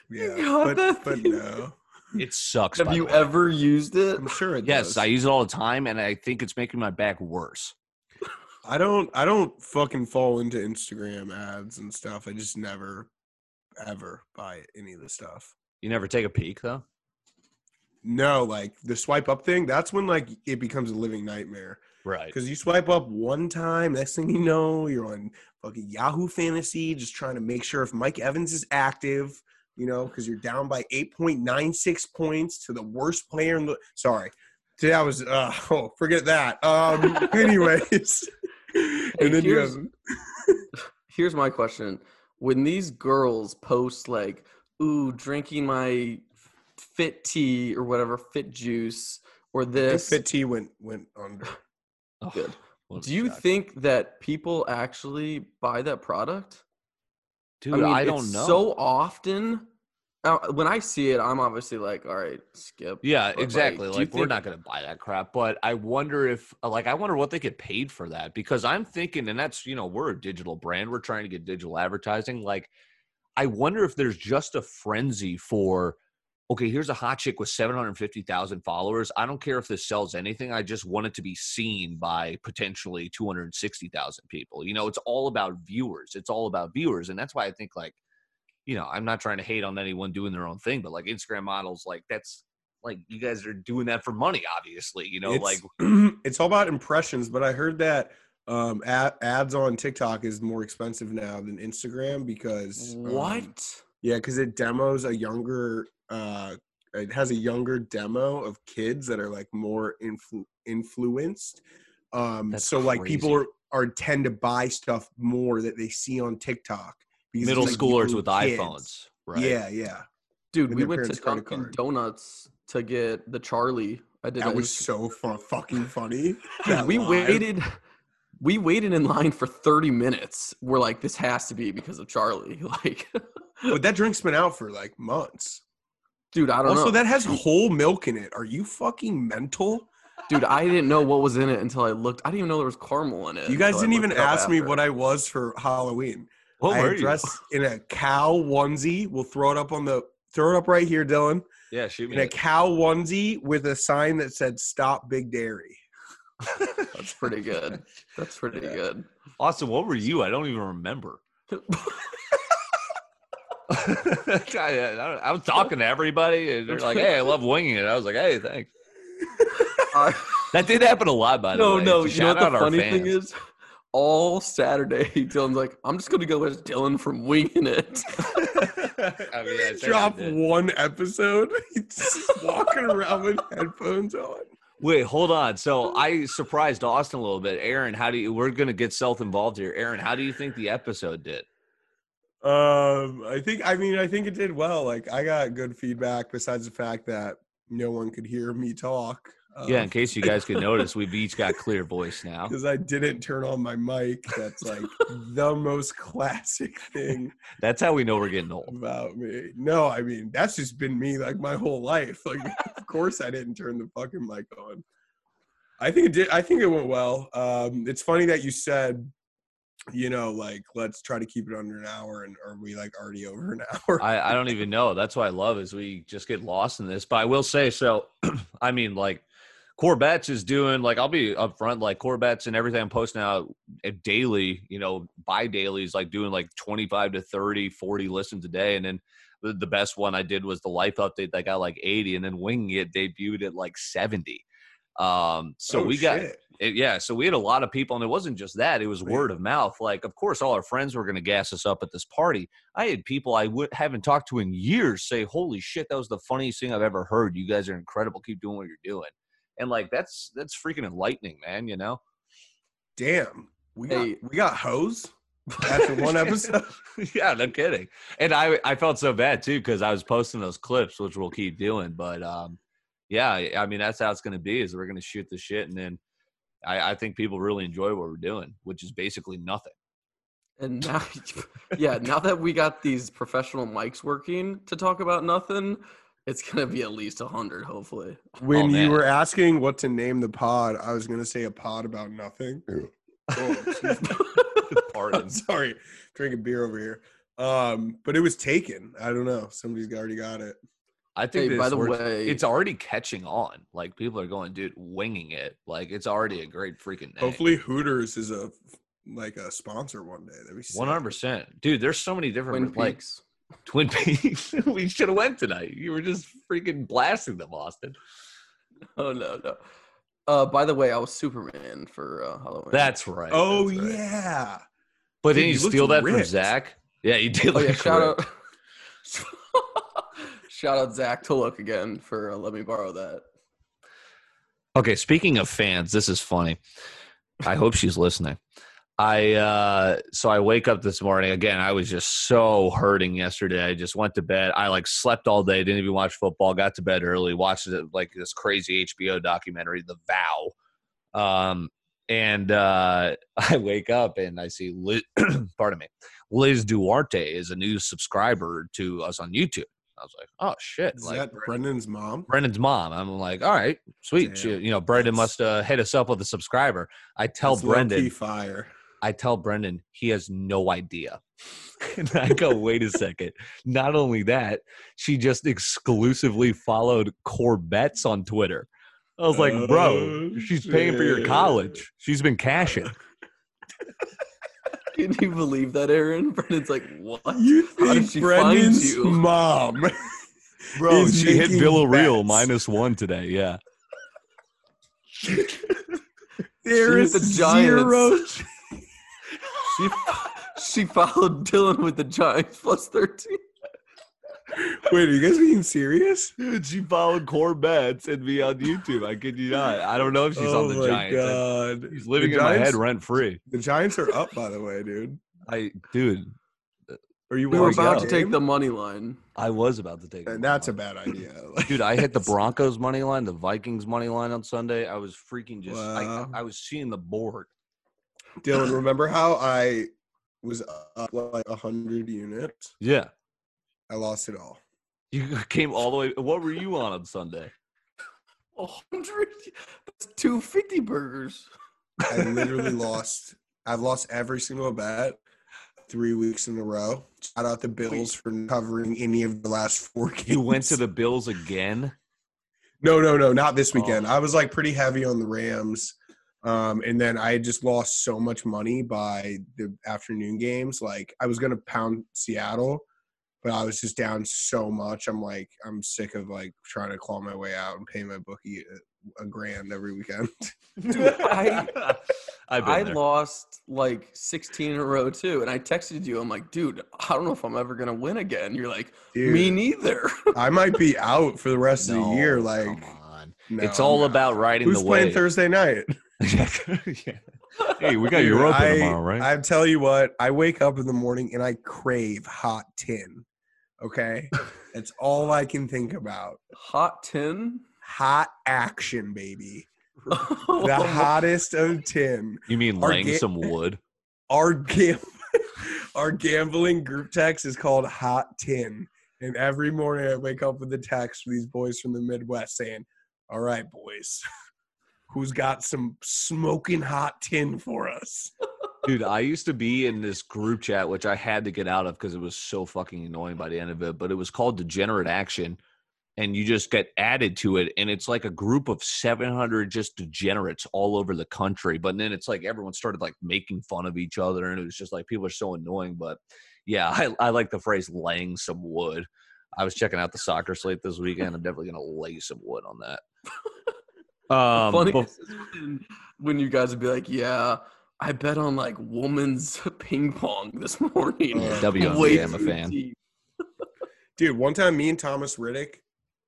Yeah, but, that but no. It sucks. Have you ever used it? I'm sure it yes, does. Yes, I use it all the time, and I think it's making my back worse. I don't I don't fucking fall into Instagram ads and stuff. I just never, ever buy any of the stuff. You never take a peek, though? No, like the swipe up thing, that's when like it becomes a living nightmare. Right. Because you swipe up one time, next thing you know, you're on fucking Yahoo Fantasy just trying to make sure if Mike Evans is active, you know, because you're down by eight point nine six points to the worst player in the – sorry. Today I was uh, – oh, forget that. Um, anyways – and hey, then here's, you have... here's my question. When these girls post like, ooh, drinking my fit tea or whatever, fit juice or this. Fit tea went went under. Oh, good. Do you shock. think that people actually buy that product? Dude, I, mean, I don't it's know. So often uh, when I see it, I'm obviously like, all right, skip. Yeah, but exactly. Like, like we're think... not going to buy that crap. But I wonder if, like, I wonder what they get paid for that, because I'm thinking, and that's, you know, we're a digital brand. We're trying to get digital advertising. Like, I wonder if there's just a frenzy for, okay, here's a hot chick with seven hundred fifty thousand followers. I don't care if this sells anything. I just want it to be seen by potentially two hundred sixty thousand people. You know, it's all about viewers. It's all about viewers. And that's why I think, like, you know, I'm not trying to hate on anyone doing their own thing, but like Instagram models, like that's like you guys are doing that for money, obviously, you know, it's, like it's all about impressions. But I heard that um, ad, ads on TikTok is more expensive now than Instagram because what? Um, yeah. Cause it demos a younger, uh, it has a younger demo of kids that are like more influ- influenced. Um, so crazy. Like people are, are tend to buy stuff more that they see on TikTok. Because middle like schoolers with kids. iPhones, right? Yeah, yeah. Dude, with we went to Dunkin' Donuts to get the Charlie. I did that, that was so fun, fucking funny. Dude, we line. waited. We waited in line for thirty minutes. We're like, this has to be because of Charlie. Like, but that drink's been out for like months. Dude, I don't also, know. Also, that has whole milk in it. Are you fucking mental? Dude, I didn't know what was in it until I looked. I didn't even know there was caramel in it. You guys didn't even ask me what I was for Halloween. What I dressed in a cow onesie. We'll throw it up on the throw it up right here, Dylan. Yeah, shoot me. In a cow onesie with a sign that said "Stop Big Dairy." That's pretty good. That's pretty yeah. good. Austin, what were you? I don't even remember. I, I was talking to everybody, and they're like, "Hey, I love winging it." I was like, "Hey, thanks." Uh, that did happen a lot, by the no, way. No, no. You know what the funny fans. thing is? All Saturday, Dylan's like, I'm just going to go as Dylan from Winging It. I mean, I Drop I one episode. He's just walking around with headphones on. Wait, hold on. So I surprised Austin a little bit. Aaron, how do you – we're going to get self-involved here. Aaron, how do you think the episode did? Um, I think – I mean, I think it did well. Like, I got good feedback besides the fact that no one could hear me talk. Yeah, in case you guys could notice, we've each got clear voice now. Because I didn't turn on my mic. That's like the most classic thing. That's how we know we're getting old. About me. No, I mean, that's just been me like my whole life. Like, of course I didn't turn the fucking mic on. I think it did. I think it went well. Um, it's funny that you said, you know, like, let's try to keep it under an hour, and are we like already over an hour? I, I don't even know. That's what I love is we just get lost in this. But I will say, so, I mean, like, Corbett's is doing, like, I'll be upfront, like, Corbett's and everything I'm posting out daily, you know, bi-daily is, like, doing, like, twenty-five to thirty, forty listens a day. And then the, the best one I did was the life update that got, like, eighty. And then Winging It debuted at, like, seventy. Um, so oh, we got – yeah, so we had a lot of people. And it wasn't just that. It was really? word of mouth. Like, of course, all our friends were going to gas us up at this party. I had people I w- haven't talked to in years say, holy shit, that was the funniest thing I've ever heard. You guys are incredible. Keep doing what you're doing. And like that's that's freaking enlightening, man. You know, damn, we got hey, we got hoes. after one episode. Yeah, no kidding. And I, I felt so bad too because I was posting those clips, which we'll keep doing. But um, yeah, I mean that's how it's going to be. Is we're going to shoot the shit, and then I, I think people really enjoy what we're doing, which is basically nothing. And now, yeah, now that we got these professional mics working to talk about nothing, it's going to be at least one hundred, hopefully. When oh, you were asking what to name the pod, I was going to say a pod about nothing. Oh, pardon. I'm sorry. Drinking beer over here. Um, but it was taken. I don't know. Somebody's already got it. I think, hey, by the works, way, it's already catching on. Like, people are going, dude, winging it. Like, it's already a great freaking name. Hopefully Hooters is a – like a sponsor one day. That'd be sick. one hundred percent. Dude, there's so many different Twin Peaks. Like, Twin Peaks. We should have went tonight. You were just freaking blasting them, Austin. Oh, no, no. Uh, by the way, I was Superman for uh, Halloween. That's right. Oh, that's right. Yeah. But didn't you steal that ripped. From Zach? Yeah, you did. Oh, yeah, shout out. Shout out Zach Toluk again for uh, let me borrow that. Okay, speaking of fans, this is funny. I hope she's listening. I uh, so I wake up this morning again. I was just so hurting yesterday. I just went to bed. I like slept all day. Didn't even watch football. Got to bed early. Watched it, like this crazy H B O documentary, The Vow. Um, and uh, I wake up and I see Liz, pardon me, Liz Duarte is a new subscriber to us on YouTube. I was like, oh shit! Is like, that Brendan's mom? Brendan's mom. I'm like, all right, sweet. She, you know, Brendan must uh, hit us up with a subscriber. I tell That's Brendan fire. I tell Brendan he has no idea. And I go, wait a second. Not only that, she just exclusively followed Corbett's on Twitter. I was like, bro, oh, she's shit. Paying for your college. She's been cashing. Can you believe that, Aaron? Brendan's like, what? You think Brendan's you? Mom. Bro, she hit Bill O'Reilly minus one today. Yeah. There is the Giants. She, she followed Dylan with the Giants plus thirteen. Wait, are you guys being serious? Dude, she followed Corbett's and me on YouTube. I kid you not. I don't know if she's oh on the Giants. Oh, my God. She's living the in Giants, my head rent free. The Giants are up, by the way, dude. I, dude. Are you we were about to take the money line. I was about to take the money line. And that's a bad idea. Like, dude, I hit the Broncos money line, the Vikings money line on Sunday. I was freaking just wow. – I, I was seeing the board. Dylan, remember how I was up like one hundred units? Yeah. I lost it all. You came all the way. What were you on on Sunday? one hundred? That's two fifty burgers. I literally lost. I've lost every single bet three weeks in a row. Shout out the Bills for covering any of the last four games. You went to the Bills again? No, no, no. Not this weekend. Oh. I was like pretty heavy on the Rams. Um, and then I just lost so much money by the afternoon games. Like, I was going to pound Seattle, but I was just down so much. I'm like, I'm sick of, like, trying to claw my way out and pay my bookie a, a grand every weekend. Dude, I, I lost, like, sixteen in a row, too. And I texted you. I'm like, dude, I don't know if I'm ever going to win again. You're like, dude, me neither. I might be out for the rest no, of the year. Like, come on. No, it's all no. about riding Who's the wave. Who's playing Thursday night? Yeah. Hey, we got Dude, Europa I, tomorrow, right? I tell you what, I wake up in the morning and I crave hot tin. Okay, that's all I can think about. Hot tin, hot action, baby. The hottest of tin. You mean our laying ga- some wood? Our gam- our gambling group text is called Hot Tin, and every morning I wake up with the text from these boys from the Midwest saying, "All right, boys." Who's got some smoking hot tin for us. Dude, I used to be in this group chat, which I had to get out of because it was so fucking annoying by the end of it, but it was called Degenerate Action, and you just get added to it, and it's like a group of seven hundred just degenerates all over the country, but then it's like everyone started like making fun of each other, and it was just like people are so annoying, but yeah, I, I like the phrase laying some wood. I was checking out the soccer slate this weekend. I'm definitely going to lay some wood on that. Um, Funny but, is when, when you guys would be like, yeah, I bet on like woman's ping pong this morning. Uh, W M C, I'm a fan. Deep. Dude, one time me and Thomas Riddick,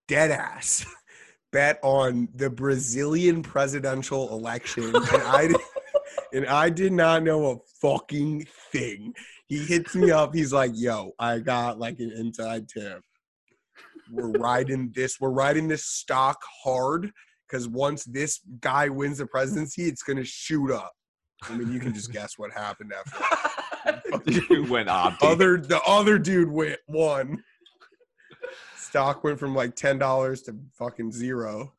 dead ass, bet on the Brazilian presidential election. And I, and I did not know a fucking thing. He hits me up. He's like, yo, I got like an inside tip. We're riding this. We're riding this stock hard because once this guy wins the presidency, it's going to shoot up. I mean, you can just guess what happened after that. went up. Other, the other dude went, won. Stock went from like ten dollars to fucking zero.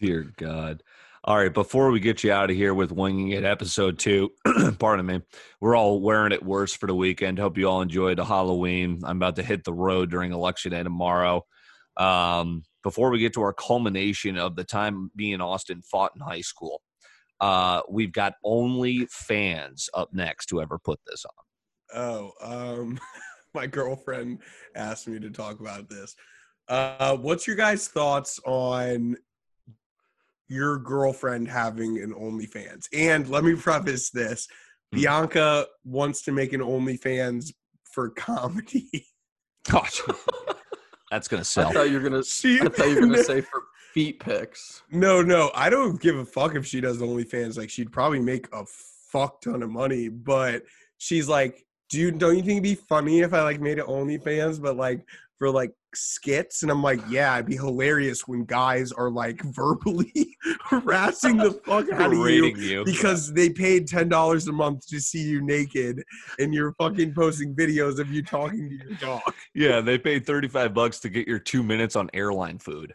Dear God. All right, before we get you out of here with Winging It episode two, pardon me, we're all wearing it worse for the weekend. Hope you all enjoyed the Halloween. I'm about to hit the road during election day tomorrow. Um, before we get to our culmination of the time me and Austin fought in high school, uh, we've got OnlyFans up next, whoever put this on. Oh, um, my girlfriend asked me to talk about this. Uh, what's your guys' thoughts on your girlfriend having an OnlyFans? And let me preface this. Mm-hmm. Bianca wants to make an OnlyFans for comedy. Gosh. That's going to sell. I thought you were going to say for feet pics. No, no. I don't give a fuck if she does OnlyFans. Like, she'd probably make a fuck ton of money. But she's like, dude, don't you think it'd be funny if I, like, made it OnlyFans? But, like, for, like, skits? And I'm like, yeah, it'd be hilarious when guys are like verbally harassing the fuck out of you, you because they paid ten dollars a month to see you naked and you're fucking posting videos of you talking to your dog. Yeah, they paid thirty-five bucks to get your two minutes on airline food.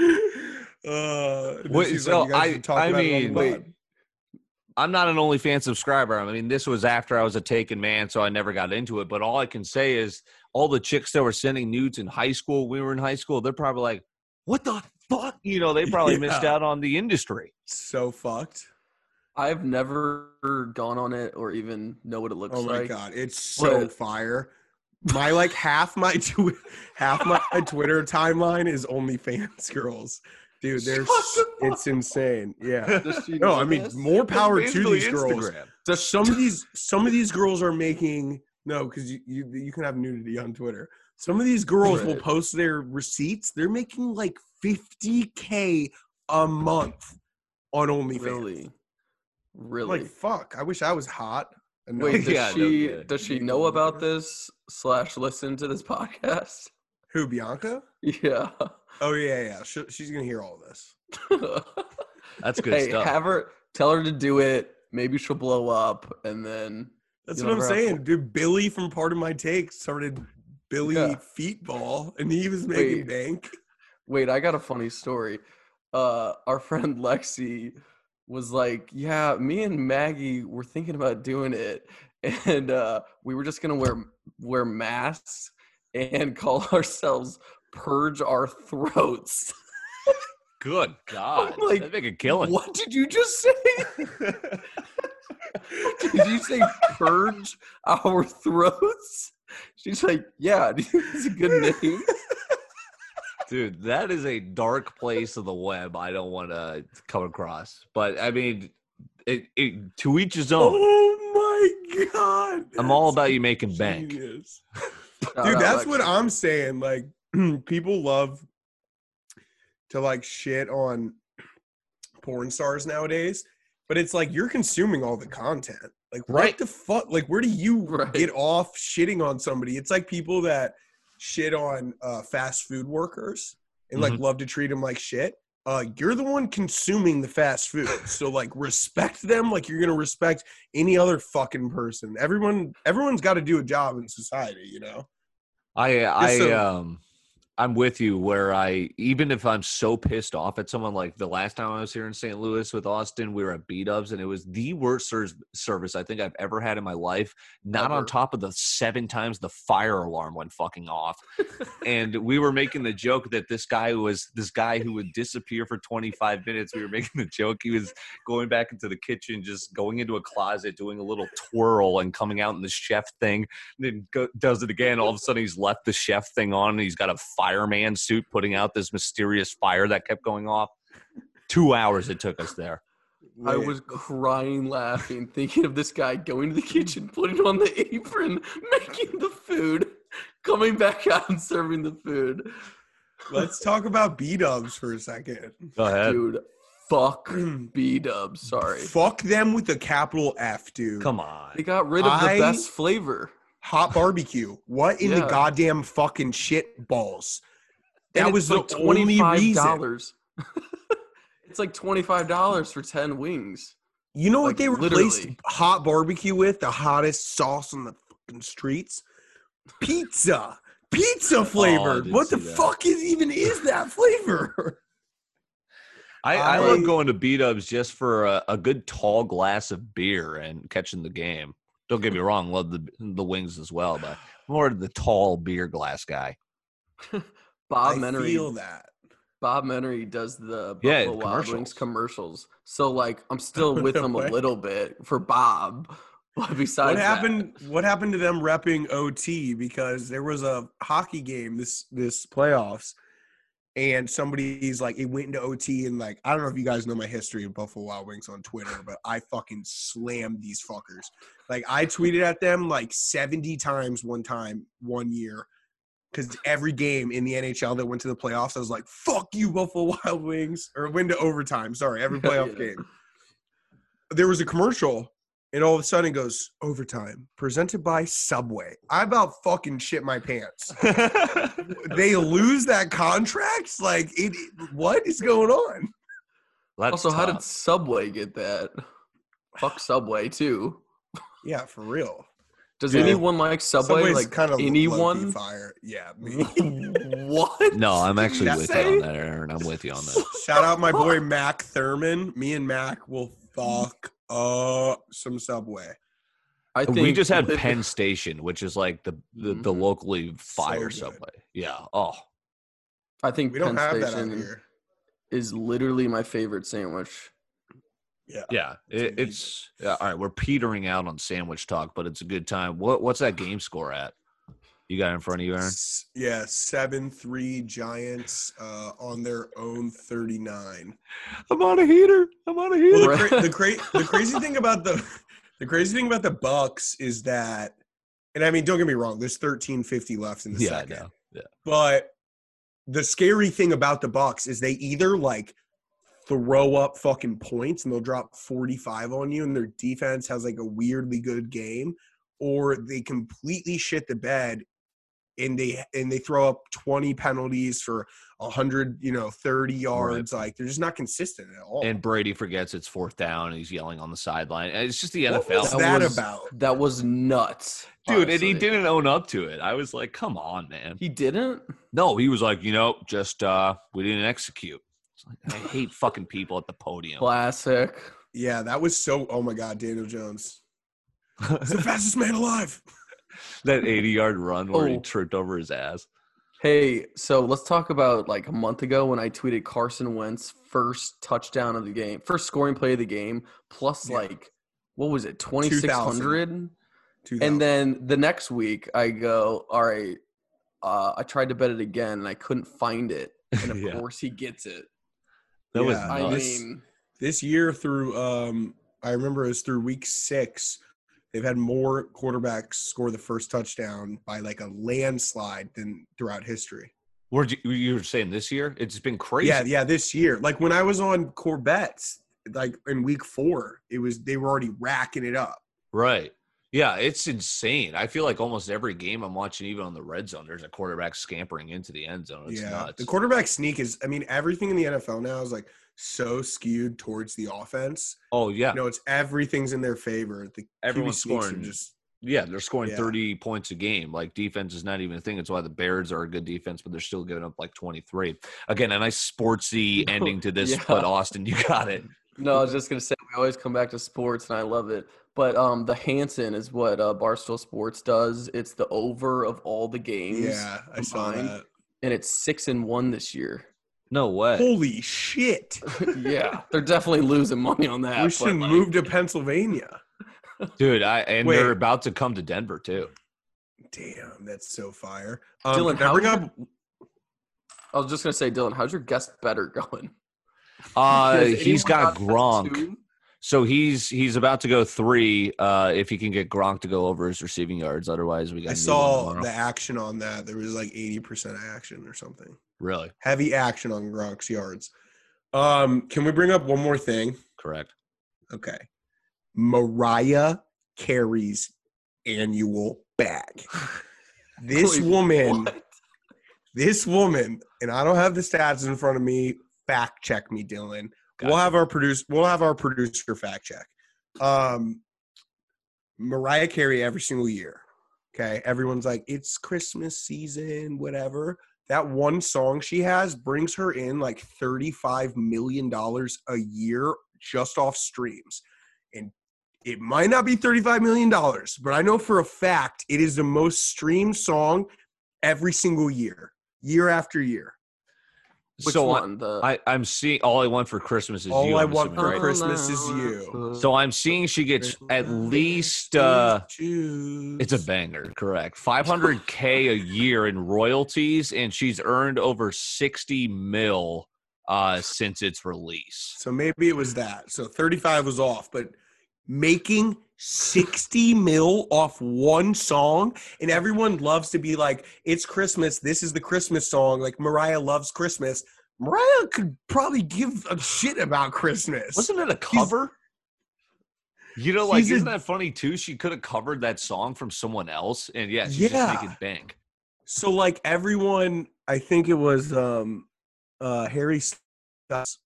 uh wait, so I, I mean wait I'm not an OnlyFans subscriber. I mean, this was after I was a taken man, so I never got into it. But all I can say is all the chicks that were sending nudes in high school, we were in high school, they're probably like, what the fuck? You know, they probably yeah. missed out on the industry. So fucked. I've never gone on it or even know what it looks like. Oh, my like. God. It's so but, fire. My, like, half my tw- half my Twitter timeline is OnlyFans girls. Dude, there's it's insane. Yeah. No, I mean, more power to these girls. Does some of these some of these girls are making no, because you, you you can have nudity on Twitter. Some of these girls right. will post their receipts. They're making like fifty K a month on OnlyFans. Really? Really? I'm like, fuck. I wish I was hot. Enough. Wait, does yeah, she no does she know about this slash listen to this podcast? Who, Bianca? Yeah. Oh, yeah, yeah. She, she's going to hear all of this. That's good hey, stuff. Have her, tell her to do it. Maybe she'll blow up, and then... That's what I'm saying. Have... Dude, Billy from Part of My Take started Billy yeah. Feetball, and he was making Wait. bank. Wait, I got a funny story. Uh, our friend Lexi was like, yeah, me and Maggie were thinking about doing it, and uh, we were just going to wear wear masks and call ourselves Purge Our Throats. Good God. I'm like, that'd make a killing. What did you just say? Did you say Purge Our Throats? She's like, yeah, dude, it's a good name. Dude, that is a dark place of the web I don't want to come across. But, I mean, it, it, to each his own. Oh, my God. I'm all about you making bank. Shout Dude, that's Lexi. What I'm saying. Like, people love to, like, shit on porn stars nowadays. But it's like, you're consuming all the content. Like, right. what the fuck? Like, where do you right. get off shitting on somebody? It's like people that shit on uh, fast food workers and, mm-hmm. like, love to treat them like shit. Uh, you're the one consuming the fast food. So, like, respect them like you're going to respect any other fucking person. Everyone, everyone's got to do a job in society, you know? I, I, so- um, I'm with you where I, even if I'm so pissed off at someone, like the last time I was here in Saint Louis with Austin, we were at B-Dubs, and it was the worst ser- service I think I've ever had in my life. Not ever. On top of the seven times the fire alarm went fucking off. And we were making the joke that this guy was this guy who would disappear for twenty-five minutes. We were making the joke he was going back into the kitchen, just going into a closet, doing a little twirl and coming out in the chef thing. And then go- does it again. All of a sudden he's left the chef thing on and he's got a fire. Fireman suit putting out this mysterious fire that kept going off. Two hours it took us there. I was crying, laughing, thinking of this guy going to the kitchen, putting on the apron, making the food, coming back out and serving the food. Let's talk about B-Dubs for a second. Go ahead. Dude, Fuck B-dubs, sorry. Fuck them with a capital F, dude. Come on. They got rid of I, the best flavor. Hot barbecue. What in yeah. the goddamn fucking shit balls? That and was like the only reason. It's like twenty-five dollars for ten wings. You know like, what they replaced literally. hot barbecue with? The hottest sauce on the fucking streets? Pizza. Pizza flavored. Oh, what the that. fuck is even is that flavor? I, I, I love going to B-dubs just for a, a good tall glass of beer and catching the game. Don't get me wrong, love the the wings as well, but more the tall beer glass guy. Bob I Menery, feel that. Bob Menery does the Buffalo yeah, Wild Wings commercials. So, like, I'm still with him a little bit for Bob. But besides what happened? That. What happened to them repping O T? Because there was a hockey game this this playoffs. And somebody's like, it went into O T, and like, I don't know if you guys know my history of Buffalo Wild Wings on Twitter, but I fucking slammed these fuckers. Like, I tweeted at them like seventy times one time, one year, because every game in the N H L that went to the playoffs, I was like, fuck you, Buffalo Wild Wings, or went to overtime. Sorry, every playoff yeah. game. There was a commercial, and all of a sudden it goes, overtime, presented by Subway. I about fucking shit my pants. They lose that contract? Like, it, what is going on? That's also, tough. How did Subway get that? Fuck Subway, too. Yeah, for real. Does Dude, anyone like Subway? Subway's like, kind of anyone? Fire. Yeah, me. What? No, I'm actually Did with you say? on that, Aaron. I'm with you on that. Shout out my boy, Mac Thurman. Me and Mac will fuck up some Subway. I think we just had Penn Station, which is like the the, the locally fire so Subway. Yeah. Oh, I think we Penn don't have Station that here. Is literally my favorite sandwich. Yeah. Yeah. It, it's yeah, all right. We're petering out on sandwich talk, but it's a good time. What what's that game score at? You got it in front of you, Aaron? Yeah, seven three Giants uh, on their own thirty-nine. I'm on a heater. I'm on a heater. Well, the, cra- the, cra- the crazy thing about the the crazy thing about the Bucks is that, and I mean, don't get me wrong, there's thirteen fifty left in the yeah, second. I know. Yeah. But the scary thing about the Bucks is they either like throw up fucking points and they'll drop forty-five on you, and their defense has like a weirdly good game, or they completely shit the bed. And they and they throw up twenty penalties for one hundred, you know, thirty yards. Right. Like, they're just not consistent at all. And Brady forgets it's fourth down, and he's yelling on the sideline. And it's just the N F L. What was that about? That was nuts. Dude, honestly. And he didn't own up to it. I was like, come on, man. He didn't? No, he was like, you know, just uh, we didn't execute. It's like, I hate fucking people at the podium. Classic. Yeah, that was so – oh, my God, Daniel Jones. He's the fastest man alive. That eighty-yard run where oh. he tripped over his ass. Hey, so let's talk about like a month ago when I tweeted Carson Wentz's first touchdown of the game, first scoring play of the game, plus yeah. like, what was it, twenty-six hundred? And then the next week I go, all right, uh, I tried to bet it again, and I couldn't find it. And, of yeah. course, he gets it. That yeah, was nuts. I mean, this year through um, – I remember it was through week six – they've had more quarterbacks score the first touchdown by like a landslide than throughout history. Were you, you were saying this year? It's been crazy. Yeah, yeah, this year. Like when I was on Corbett's, like in week four, it was they were already racking it up. Right. Yeah, it's insane. I feel like almost every game I'm watching, even on the red zone, there's a quarterback scampering into the end zone. It's yeah, nuts. The quarterback sneak is – I mean, everything in the N F L now is like so skewed towards the offense. Oh, yeah. You know, it's everything's in their favor. The Everyone's scoring – just yeah, they're scoring yeah. thirty points a game. Like, defense is not even a thing. It's why the Bears are a good defense, but they're still giving up like twenty-three. Again, a nice sportsy ending to this, yeah. but Austin, you got it. No, I was just going to say, we always come back to sports, and I love it. But um, the Hansen is what uh, Barstool Sports does. It's the over of all the games. Yeah, I saw that. And it's six and one this year. No way. Holy shit. Yeah, they're definitely losing money on that. We should like... move to Pennsylvania. Dude, I and Wait. they're about to come to Denver, too. Damn, that's so fire. Um, Dylan, how... up... I was just going to say, Dylan, how's your guest better going? Uh, he's got Gronk. So he's he's about to go three uh, if he can get Gronk to go over his receiving yards. Otherwise, we got. I saw the action on that. There was like eighty percent action or something. Really? Heavy action on Gronk's yards. Um, can we bring up one more thing? Correct. Okay. Mariah Carey's annual bag. This Please, woman, what? this woman, and I don't have the stats in front of me. Fact check me, Dylan. Gotcha. We'll have our produce. We'll have our producer fact check. Um, Mariah Carey every single year. Okay, everyone's like, it's Christmas season, whatever. That one song she has brings her in like thirty-five million dollars a year just off streams. And it might not be thirty-five million dollars, but I know for a fact it is the most streamed song every single year, year after year. Which so one? The- I, I'm seeing All I Want for Christmas Is all You. All I I'm Want assuming, for right? Christmas Is You. So I'm seeing she gets at least, uh, it's a banger, correct, five hundred K a year in royalties, and she's earned over sixty mil uh, since its release. So maybe it was that. So thirty-five was off, but making sixty mil off one song, and everyone loves to be like, it's Christmas, this is the Christmas song, like Mariah loves Christmas. Mariah could probably give a shit about Christmas. Wasn't it a cover? She's, you know, like, isn't a, that funny too? She could have covered that song from someone else, and yeah, she's yeah. just making bank. So like everyone, I think it was um uh Harry Styles,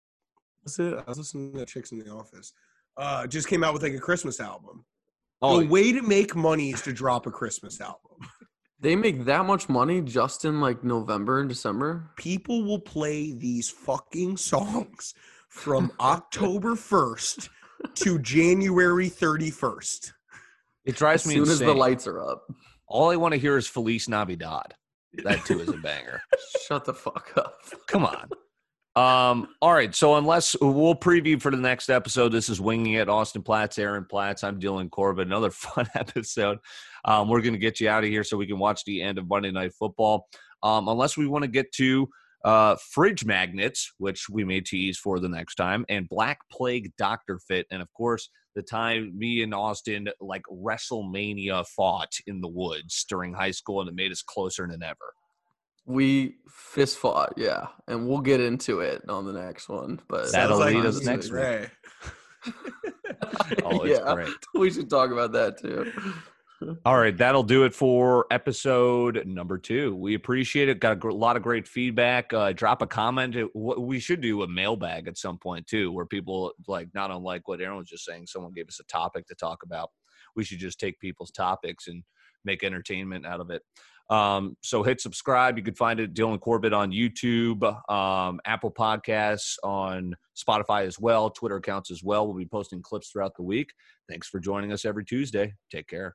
was it? I was listening to the chicks in the office. Uh, just came out with like a Christmas album. Oh, the way to make money is to drop a Christmas album. They make that much money just in like November and December. People will play these fucking songs from October first to January thirty-first. It drives me insane. As soon as the lights are up. All I want to hear is Feliz Navidad. That too is a banger. Shut the fuck up. Come on. Um, all right, so unless we'll preview for the next episode, this is Winging It. Austin Platts, Aaron Platts, I'm Dylan Corbett. Another fun episode. Um, we're going to get you out of here so we can watch the end of Monday Night Football. Um, unless we want to get to uh, fridge magnets, which we may tease for the next time, and Black Plague Doctor Fit, and of course the time me and Austin like WrestleMania fought in the woods during high school, and it made us closer than ever. We fist fought, yeah, and we'll get into it on the next one. But that'll lead like us next week. Oh, it's yeah, great. We should talk about that too. All right, that'll do it for episode number two. We appreciate it. Got a gr- lot of great feedback. Uh, drop a comment. We should do a mailbag at some point too, where people like not unlike what Aaron was just saying. Someone gave us a topic to talk about. We should just take people's topics and make entertainment out of it. Um, so hit subscribe. You can find it Dylan Corbett on YouTube, um, Apple Podcasts, on Spotify as well, Twitter accounts as well. We'll be posting clips throughout the week. Thanks for joining us every Tuesday. Take care.